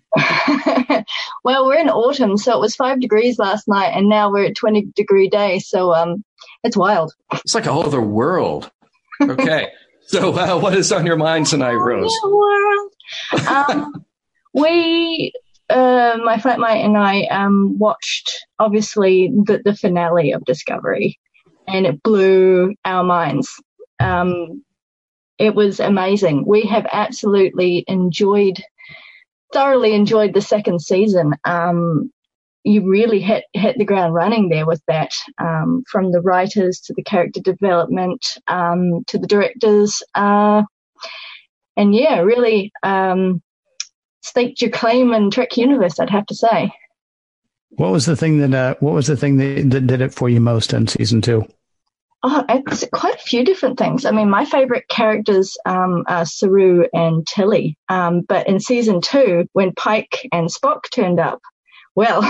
Well, we're in autumn, so it was five degrees last night, and now we're at twenty degree day, so um, it's wild. It's like a whole other world. Okay, so uh, what is on your mind tonight, Rose? Oh, yeah, world. um, we, uh, my flatmate and I um, watched, obviously, the, the finale of Discovery, and it blew our minds. Um, it was amazing. We have absolutely enjoyed Thoroughly enjoyed the second season. Um, you really hit hit the ground running there with that, um, from the writers to the character development, um, to the directors. Uh, and, yeah, really um, staked your claim in Trek Universe, I'd have to say. What was the thing that uh, what was the thing that, that did it for you most in season two? Oh, it's quite a few different things. I mean, my favourite characters um, are Saru and Tilly. Um, but in season two, when Pike and Spock turned up, well,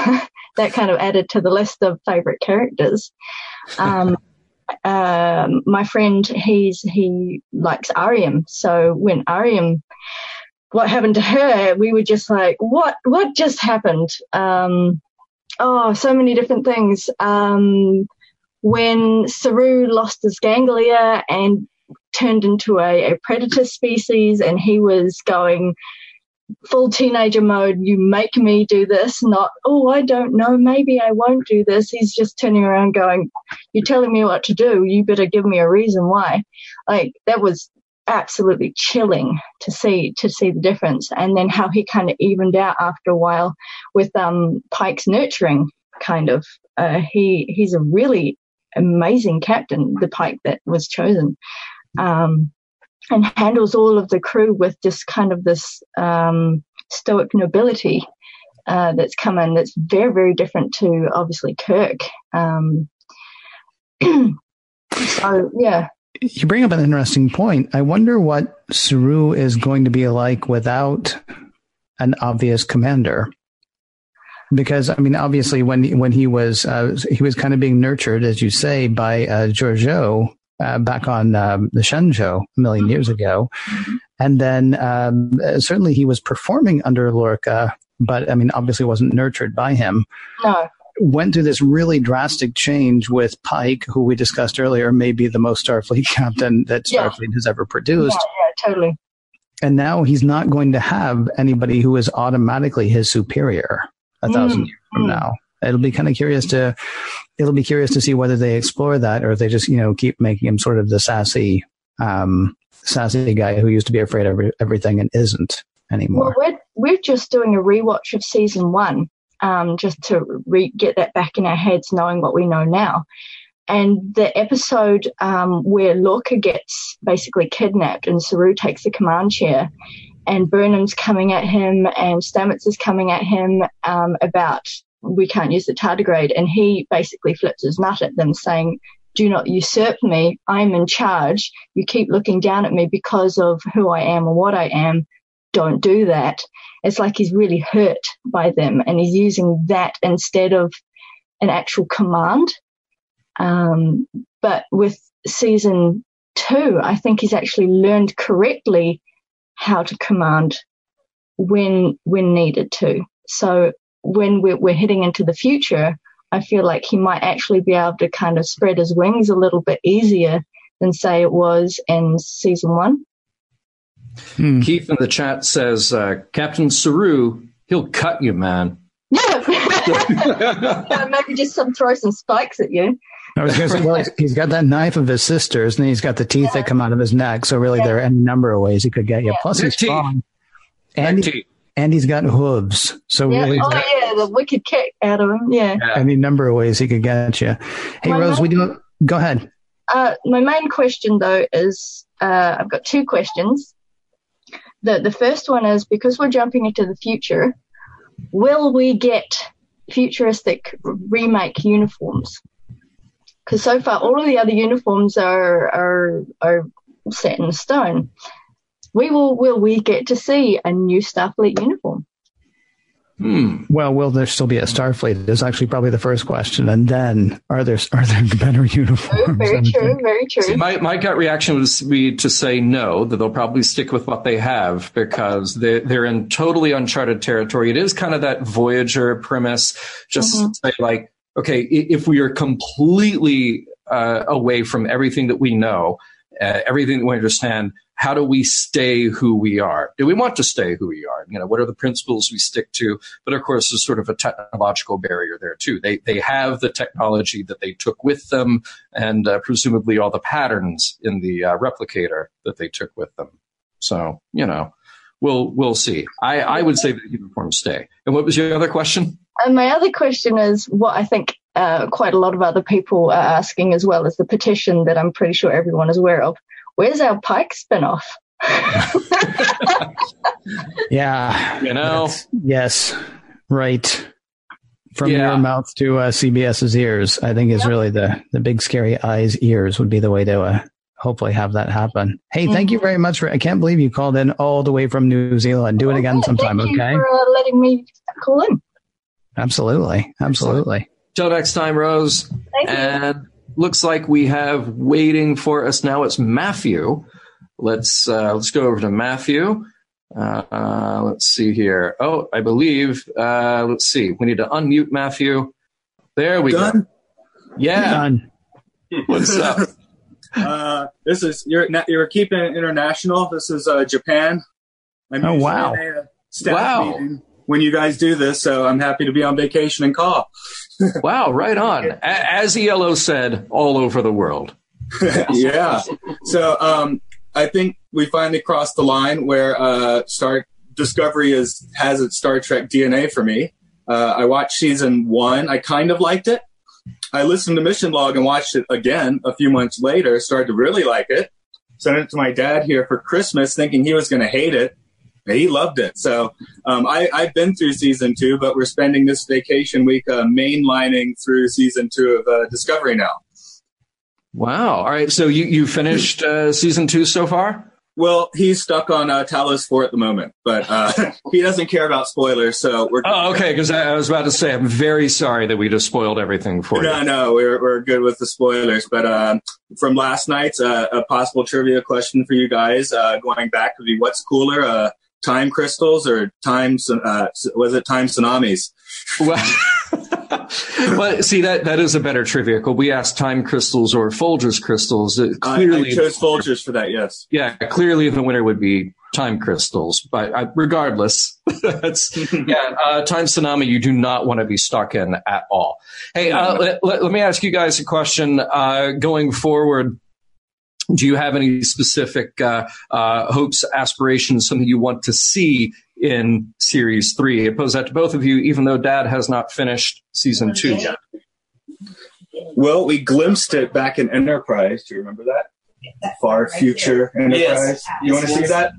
that kind of added to the list of favourite characters. Um, uh, my friend, he's he likes Ariam. So when Ariam, what happened to her, we were just like, what, what just happened? Um, oh, so many different things. Um When Saru lost his ganglia and turned into a, a predator species, and he was going full teenager mode, you make me do this, not, oh, I don't know, maybe I won't do this. He's just turning around going, you're telling me what to do, you better give me a reason why. Like, that was absolutely chilling to see to see the difference. And then how he kind of evened out after a while with um, Pike's nurturing, kind of. Uh, he he's a really amazing captain, the Pike that was chosen, um, and handles all of the crew with just kind of this um, stoic nobility uh, that's come in that's very, very different to, obviously, Kirk. Um, so, yeah. You bring up an interesting point. I wonder what Saru is going to be like without an obvious commander. Because, I mean, obviously, when when he was uh, he was kind of being nurtured, as you say, by uh, Georgiou uh, back on um, the Shenzhou a million years ago. And then um, certainly he was performing under Lorca, but, I mean, obviously wasn't nurtured by him. No. Went through this really drastic change with Pike, who we discussed earlier, may be the most Starfleet captain that Starfleet yeah. has ever produced. Yeah, yeah, totally. And now he's not going to have anybody who is automatically his superior a thousand mm, years from mm. now. It'll be kind of curious to, it'll be curious to see whether they explore that or if they just, you know, keep making him sort of the sassy, um, sassy guy who used to be afraid of every, everything and isn't anymore. Well, we're, we're just doing a rewatch of season one. Um, just to re- get that back in our heads, knowing what we know now. And the episode um, where Lorca gets basically kidnapped and Saru takes the command chair and Burnham's coming at him and Stamets is coming at him um, about we can't use the tardigrade, and he basically flips his nut at them saying, do not usurp me, I'm in charge, you keep looking down at me because of who I am or what I am, don't do that. It's like he's really hurt by them and he's using that instead of an actual command. Um, but with season two, I think he's actually learned correctly how to command when when needed to. So when we're, we're heading into the future, I feel like he might actually be able to kind of spread his wings a little bit easier than, say, it was in season one. Hmm. Keith in the chat says, uh, Captain Saru, he'll cut you, man. Yeah. No, maybe just some throw some spikes at you. I was going to say, well, he's got that knife of his sisters, and he's got the teeth yeah. that come out of his neck. So really, yeah. there are any number of ways he could get you. Yeah. Plus, Their he's strong, and, he, and he's got hooves. So yeah. really, oh got, yeah, the wicked kick out of him. Yeah, yeah. any number of ways he could get you. Hey, my Rose, main, we do. Go ahead. Uh, my main question, though, is uh, I've got two questions. The the first one is, because we're jumping into the future, will we get futuristic remake uniforms? Because so far all of the other uniforms are are are set in stone. We will will we get to see a new Starfleet uniform? Hmm. Well, will there still be a Starfleet? Is actually probably the first question, and then are there are there better uniforms? Very true, very true. See, my my gut reaction would be to say no, that they'll probably stick with what they have because they they're in totally uncharted territory. It is kind of that Voyager premise, just mm-hmm. say like, okay, if we are completely uh, away from everything that we know, uh, everything that we understand. How do we stay who we are? Do we want to stay who we are? You know, what are the principles we stick to? But of course, there's sort of a technological barrier there too. They they have the technology that they took with them, and uh, presumably all the patterns in the uh, replicator that they took with them. So you know, we'll we'll see. I, I would say that uniforms stay. And what was your other question? And my other question is what I think uh, quite a lot of other people are asking, as well as the petition that I'm pretty sure everyone is aware of. Where's our Pike spinoff? yeah. You know? Yes. Right. From yeah. your mouth to uh, CBS's ears, I think is yep. really the, the big scary eyes, ears would be the way to uh, hopefully have that happen. Hey, mm-hmm. thank you very much. For I can't believe you called in all the way from New Zealand. Do it again okay, sometime, thank okay? Thank you for uh, letting me call in. Absolutely. Absolutely. Till next time, Rose. Thank and- you. Looks like we have waiting for us now. It's Matthew. Let's uh, let's go over to Matthew. Uh, uh, let's see here. Oh, I believe. Uh, let's see. We need to unmute Matthew. There we Done? go. Yeah. Done. What's up? uh, this is you're you're keeping it international. This is uh, Japan. I'm oh wow! A staff wow. meeting when you guys do this, so I'm happy to be on vacation and call. Wow, right on. As E L O said, all over the world. yeah. So um, I think we finally crossed the line where uh, Star Discovery is has its Star Trek D N A for me. Uh, I watched season one. I kind of liked it. I listened to Mission Log and watched it again a few months later, started to really like it. Sent it to my dad here for Christmas thinking he was going to hate it. he loved it. So um, I, I've been through season two, but we're spending this vacation week uh, mainlining through season two of uh, Discovery now. Wow. All right. So you, you finished uh, season two so far? Well, he's stuck on uh, Talos four at the moment, but uh, he doesn't care about spoilers, so we're good. Oh, okay, because I, I was about to say, I'm very sorry that we just spoiled everything for no, you. No, no, we're we're good with the spoilers. But uh, from last night's, uh, a possible trivia question for you guys, uh, going back would be, what's cooler, uh, time crystals or time, uh, was it time tsunamis? Well, well, see, that that is a better trivia. We asked time crystals or Folgers crystals. It clearly, I, I chose Folgers for that, yes. Yeah, clearly the winner would be time crystals. But I, regardless, that's, yeah, uh, time tsunami you do not want to be stuck in at all. Hey, uh, let, let, let me ask you guys a question. Uh, going forward, do you have any specific uh, uh, hopes, aspirations, something you want to see in series three? I pose that to both of you, even though Dad has not finished season two. Well, we glimpsed it back in Enterprise. Do you remember that? Far future Enterprise. Yes. You want to see that?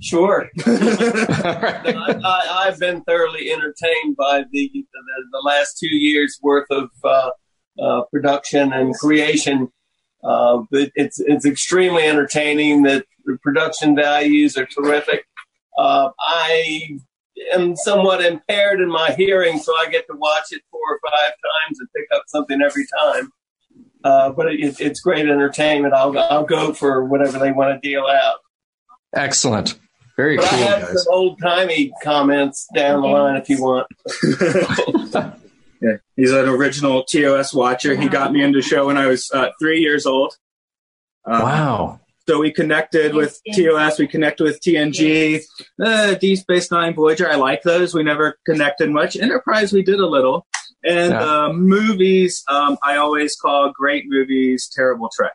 Sure. I, I, I've been thoroughly entertained by the the, the last two years worth of uh, uh, production and creation. Uh, but it's it's extremely entertaining. That the production values are terrific. Uh, I am somewhat impaired in my hearing, so I get to watch it four or five times and pick up something every time. Uh, but it, it's great entertainment. I'll, I'll go for whatever they want to deal out. Excellent. Very but cool, I have guys. Some old-timey comments down the line if you want. Yeah. He's an original T O S watcher. Wow. He got me into the show when I was uh, three years old. Um, wow. So we connected with T O S, we connected with T N G, uh, D Space Nine, Voyager. I like those. We never connected much. Enterprise, we did a little. And yeah. uh, movies, um, I always call great movies terrible Trek.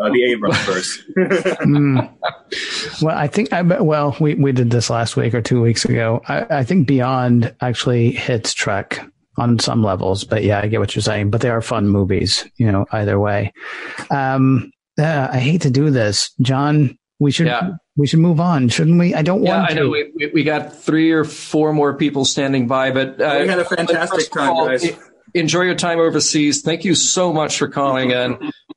Uh, the Abrams first. mm. Well, I think I well we we did this last week or two weeks ago. I, I think Beyond actually hits Trek on some levels, but yeah, I get what you're saying. But they are fun movies, you know, either way. Um. Uh, I hate to do this, John. We should yeah. we should move on, shouldn't we? I don't yeah, want. Yeah, I know. To. We we got three or four more people standing by, but uh, we had a fantastic time, all, guys. Enjoy your time overseas. Thank you so much for calling in.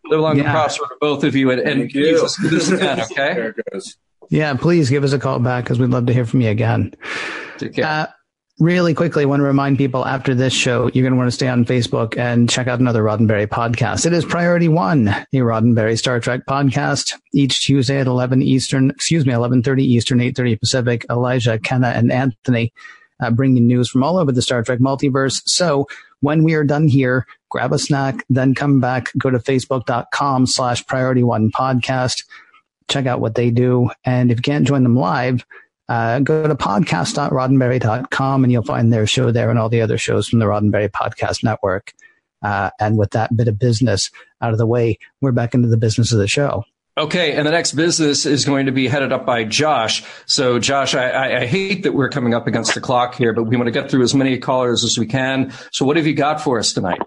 Live long yeah. and prosper for both of you, and, and please let's do this again, okay? There it goes. Yeah, please give us a call back because we'd love to hear from you again. Take care. Uh, Really quickly, I want to remind people after this show, you're going to want to stay on Facebook and check out another Roddenberry podcast. It is Priority One, the Roddenberry Star Trek podcast, each Tuesday at eleven Eastern, excuse me, eleven thirty Eastern, eight thirty Pacific. Elijah, Kenna, and Anthony uh, bring you news from all over the Star Trek multiverse. So when we are done here, grab a snack, then come back, go to facebook.com slash Priority One podcast, check out what they do. And if you can't join them live, Uh, go to podcast dot roddenberry dot com and you'll find their show there and all the other shows from the Roddenberry Podcast Network. Uh, and with that bit of business out of the way, we're back into the business of the show. Okay, and the next business is going to be headed up by Josh. So, Josh, I, I, I hate that we're coming up against the clock here, but we want to get through as many callers as we can. So what have you got for us tonight?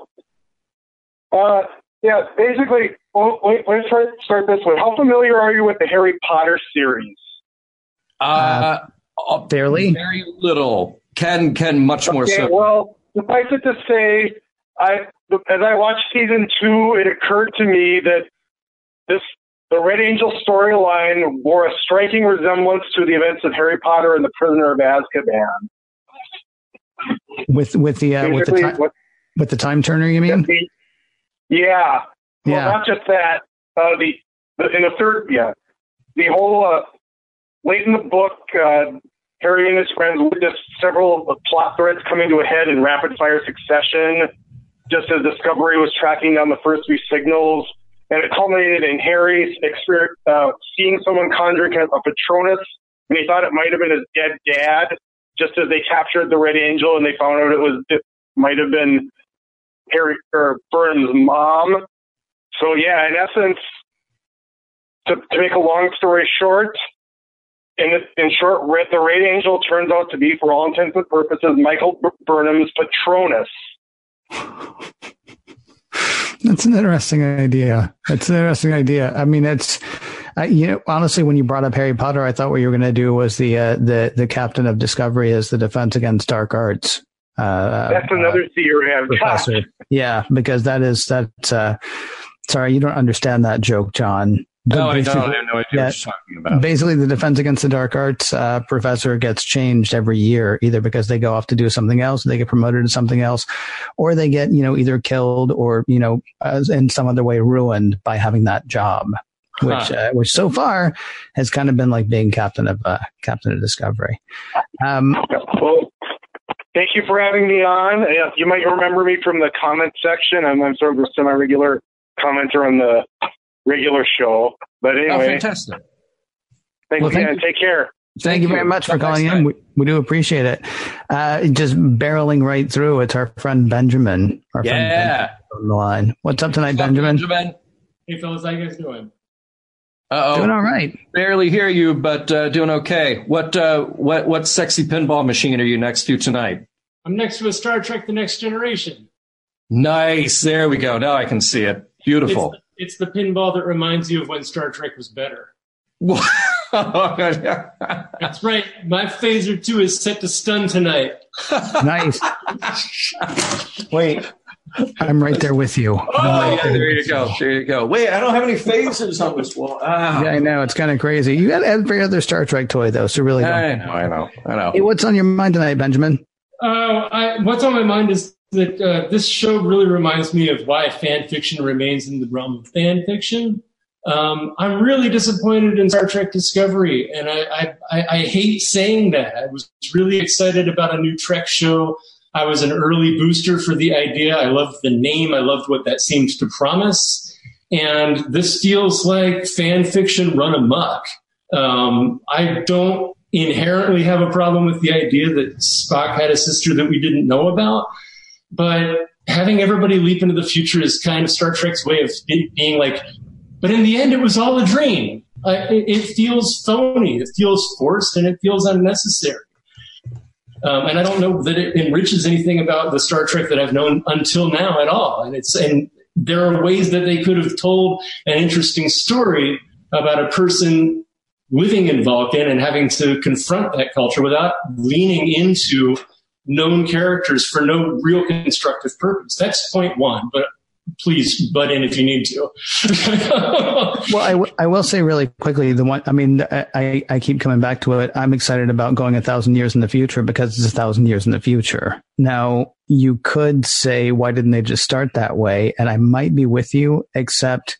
Uh, yeah, basically, well, let's start this one. How familiar are you with the Harry Potter series? Uh, uh, fairly, very little. Ken, Ken, much more okay, so. Well, suffice it to say, I as I watched season two, it occurred to me that this the Red Angel storyline bore a striking resemblance to the events of Harry Potter and the Prisoner of Azkaban. With with the uh, with the time, what, with the time turner, you mean? The, yeah. Well, yeah. Not just that. Uh, the, the in the third, yeah, the whole. Uh, Late in the book, uh, Harry and his friends witness several plot threads coming to a head in rapid-fire succession, just as Discovery was tracking down the first three signals, and it culminated in Harry experience, uh, seeing someone conjuring a Patronus, and he thought it might have been his dead dad, just as they captured the Red Angel, and they found out it was it might have been Harry or Burnham's mom. So, yeah, in essence, to, to make a long story short, In, in short, the Red Angel turns out to be, for all intents and purposes, Michael Burnham's Patronus. That's an interesting idea. That's an interesting idea. I mean, it's I, you know, honestly, when you brought up Harry Potter, I thought what you were going to do was the uh, the the captain of Discovery as the Defense Against Dark Arts. Uh, that's another uh, theory, professor. Yeah, because that is that. Uh, sorry, you don't understand that joke, John. But no, I don't. I have no idea yeah, what you're talking about. Basically, the Defense Against the Dark Arts uh, professor gets changed every year, either because they go off to do something else, they get promoted to something else, or they get, you know, either killed or, you know, uh, in some other way ruined by having that job, which, huh. uh, which so far has kind of been like being captain of uh, captain of Discovery. Um, well, thank you for having me on. Uh, you might remember me from the comment section. I'm, I'm sort of a semi-regular commenter on the regular show, but anyway. Oh, fantastic. Thanks, well, thank man. You. Take care. Thank, thank you very much for calling in. We, we do appreciate it. Uh, just barreling right through, it's our friend Benjamin. Our yeah. friend Benjamin on the line. What's up tonight, What's up, Benjamin? Benjamin? Hey, fellas, how you guys doing? Uh-oh. Doing all right. Barely hear you, but uh, doing okay. What, uh, what, what sexy pinball machine are you next to tonight? I'm next to a Star Trek: The Next Generation. Nice. There we go. Now I can see it. Beautiful. It's, It's the pinball that reminds you of when Star Trek was better. That's right. My phaser two is set to stun tonight. Nice. Wait, I'm right there with you. Oh, right yeah, there, there you go. There you go. Wait, I don't have any phasers on this wall. Ah. Yeah, I know. It's kind of crazy. You got every other Star Trek toy, though, so really don't. I know, I know, I know. Hey, what's on your mind tonight, Benjamin? Uh, I, what's on my mind is that uh, this show really reminds me of why fan fiction remains in the realm of fan fiction. Um, I'm really disappointed in Star Trek Discovery, and I, I, I, I hate saying that. I was really excited about a new Trek show. I was an early booster for the idea. I loved the name. I loved what that seemed to promise. And this feels like fan fiction run amok. Um, I don't inherently have a problem with the idea that Spock had a sister that we didn't know about. But having everybody leap into the future is kind of Star Trek's way of it being like, but in the end, it was all a dream. Uh, it, it feels phony. It feels forced, and it feels unnecessary. Um, and I don't know that it enriches anything about the Star Trek that I've known until now at all. And it's and there are ways that they could have told an interesting story about a person living in Vulcan and having to confront that culture without leaning into known characters for no real constructive purpose. That's point one, but please butt in if you need to. Well, I, w- I will say really quickly, the one, I mean, I, I keep coming back to it. I'm excited about going a thousand years in the future because it's a thousand years in the future. Now, you could say, why didn't they just start that way? And I might be with you, except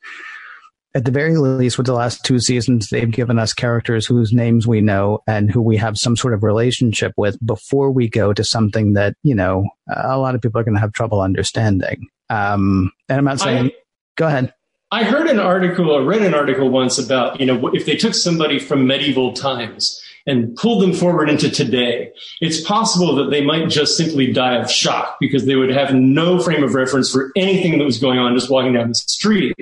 at the very least, with the last two seasons, they've given us characters whose names we know and who we have some sort of relationship with before we go to something that, you know, a lot of people are going to have trouble understanding. Um, and I'm not saying, I, go ahead. I heard an article, I read an article once about, you know, if they took somebody from medieval times and pulled them forward into today, it's possible that they might just simply die of shock because they would have no frame of reference for anything that was going on just walking down the street.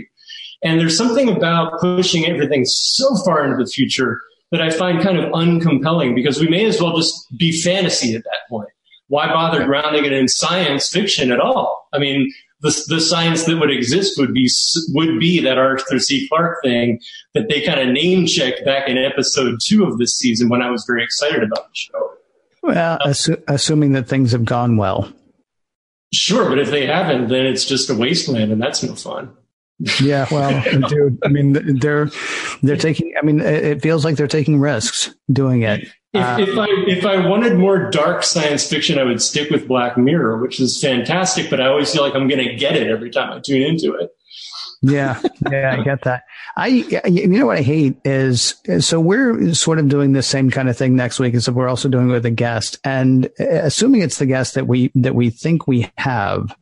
And there's something about pushing everything so far into the future that I find kind of uncompelling because we may as well just be fantasy at that point. Why bother grounding it in science fiction at all? I mean, the, the science that would exist would be would be that Arthur C. Clarke thing that they kind of name-checked back in episode two of this season when I was very excited about the show. Well, um, assu- assuming that things have gone well. Sure, but if they haven't, then it's just a wasteland, and that's no fun. Yeah, well, dude, I mean, they're they're taking. I mean, it feels like they're taking risks doing it. If, um, if I if I wanted more dark science fiction, I would stick with Black Mirror, which is fantastic. But I always feel like I'm going to get it every time I tune into it. Yeah, yeah, I get that. I you know what I hate is so we're sort of doing the same kind of thing next week, and so we're also doing it with a guest. And assuming it's the guest that we that we think we have.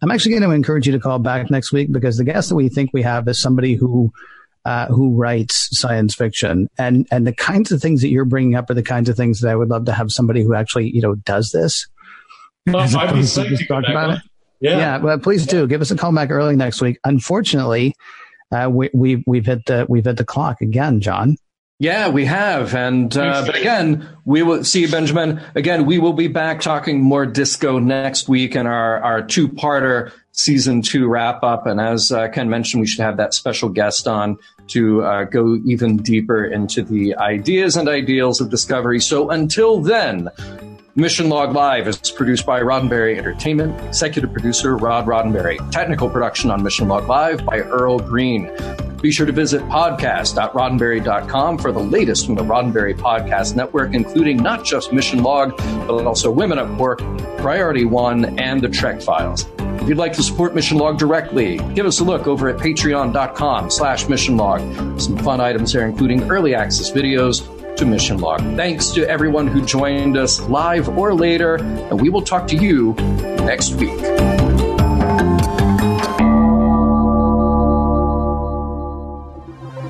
I'm actually going to encourage you to call back next week because the guest that we think we have is somebody who uh, who writes science fiction, and and the kinds of things that you're bringing up are the kinds of things that I would love to have somebody who actually you know does this. Oh, I'd be psyched to talk about it. Yeah, yeah, but please do give us a call back early next week. Unfortunately, uh, we, we we've hit the we've hit the clock again, John. Yeah, we have. And uh, but again, we will see you, Benjamin. Again, we will be back talking more disco next week in our, our two-parter season two wrap up. And as uh, Ken mentioned, we should have that special guest on to uh, go even deeper into the ideas and ideals of Discovery. So until then, Mission Log Live is produced by Roddenberry Entertainment, executive producer Rod Roddenberry, technical production on Mission Log Live by Earl Green. Be sure to visit podcast dot roddenberry dot com for the latest from the Roddenberry Podcast Network, including not just Mission Log, but also Women at Work, Priority One, and the Trek Files. If you'd like to support Mission Log directly, give us a look over at patreon dot com slash mission log. Some fun items there, including early access videos to Mission Log. Thanks to everyone who joined us live or later, and we will talk to you next week.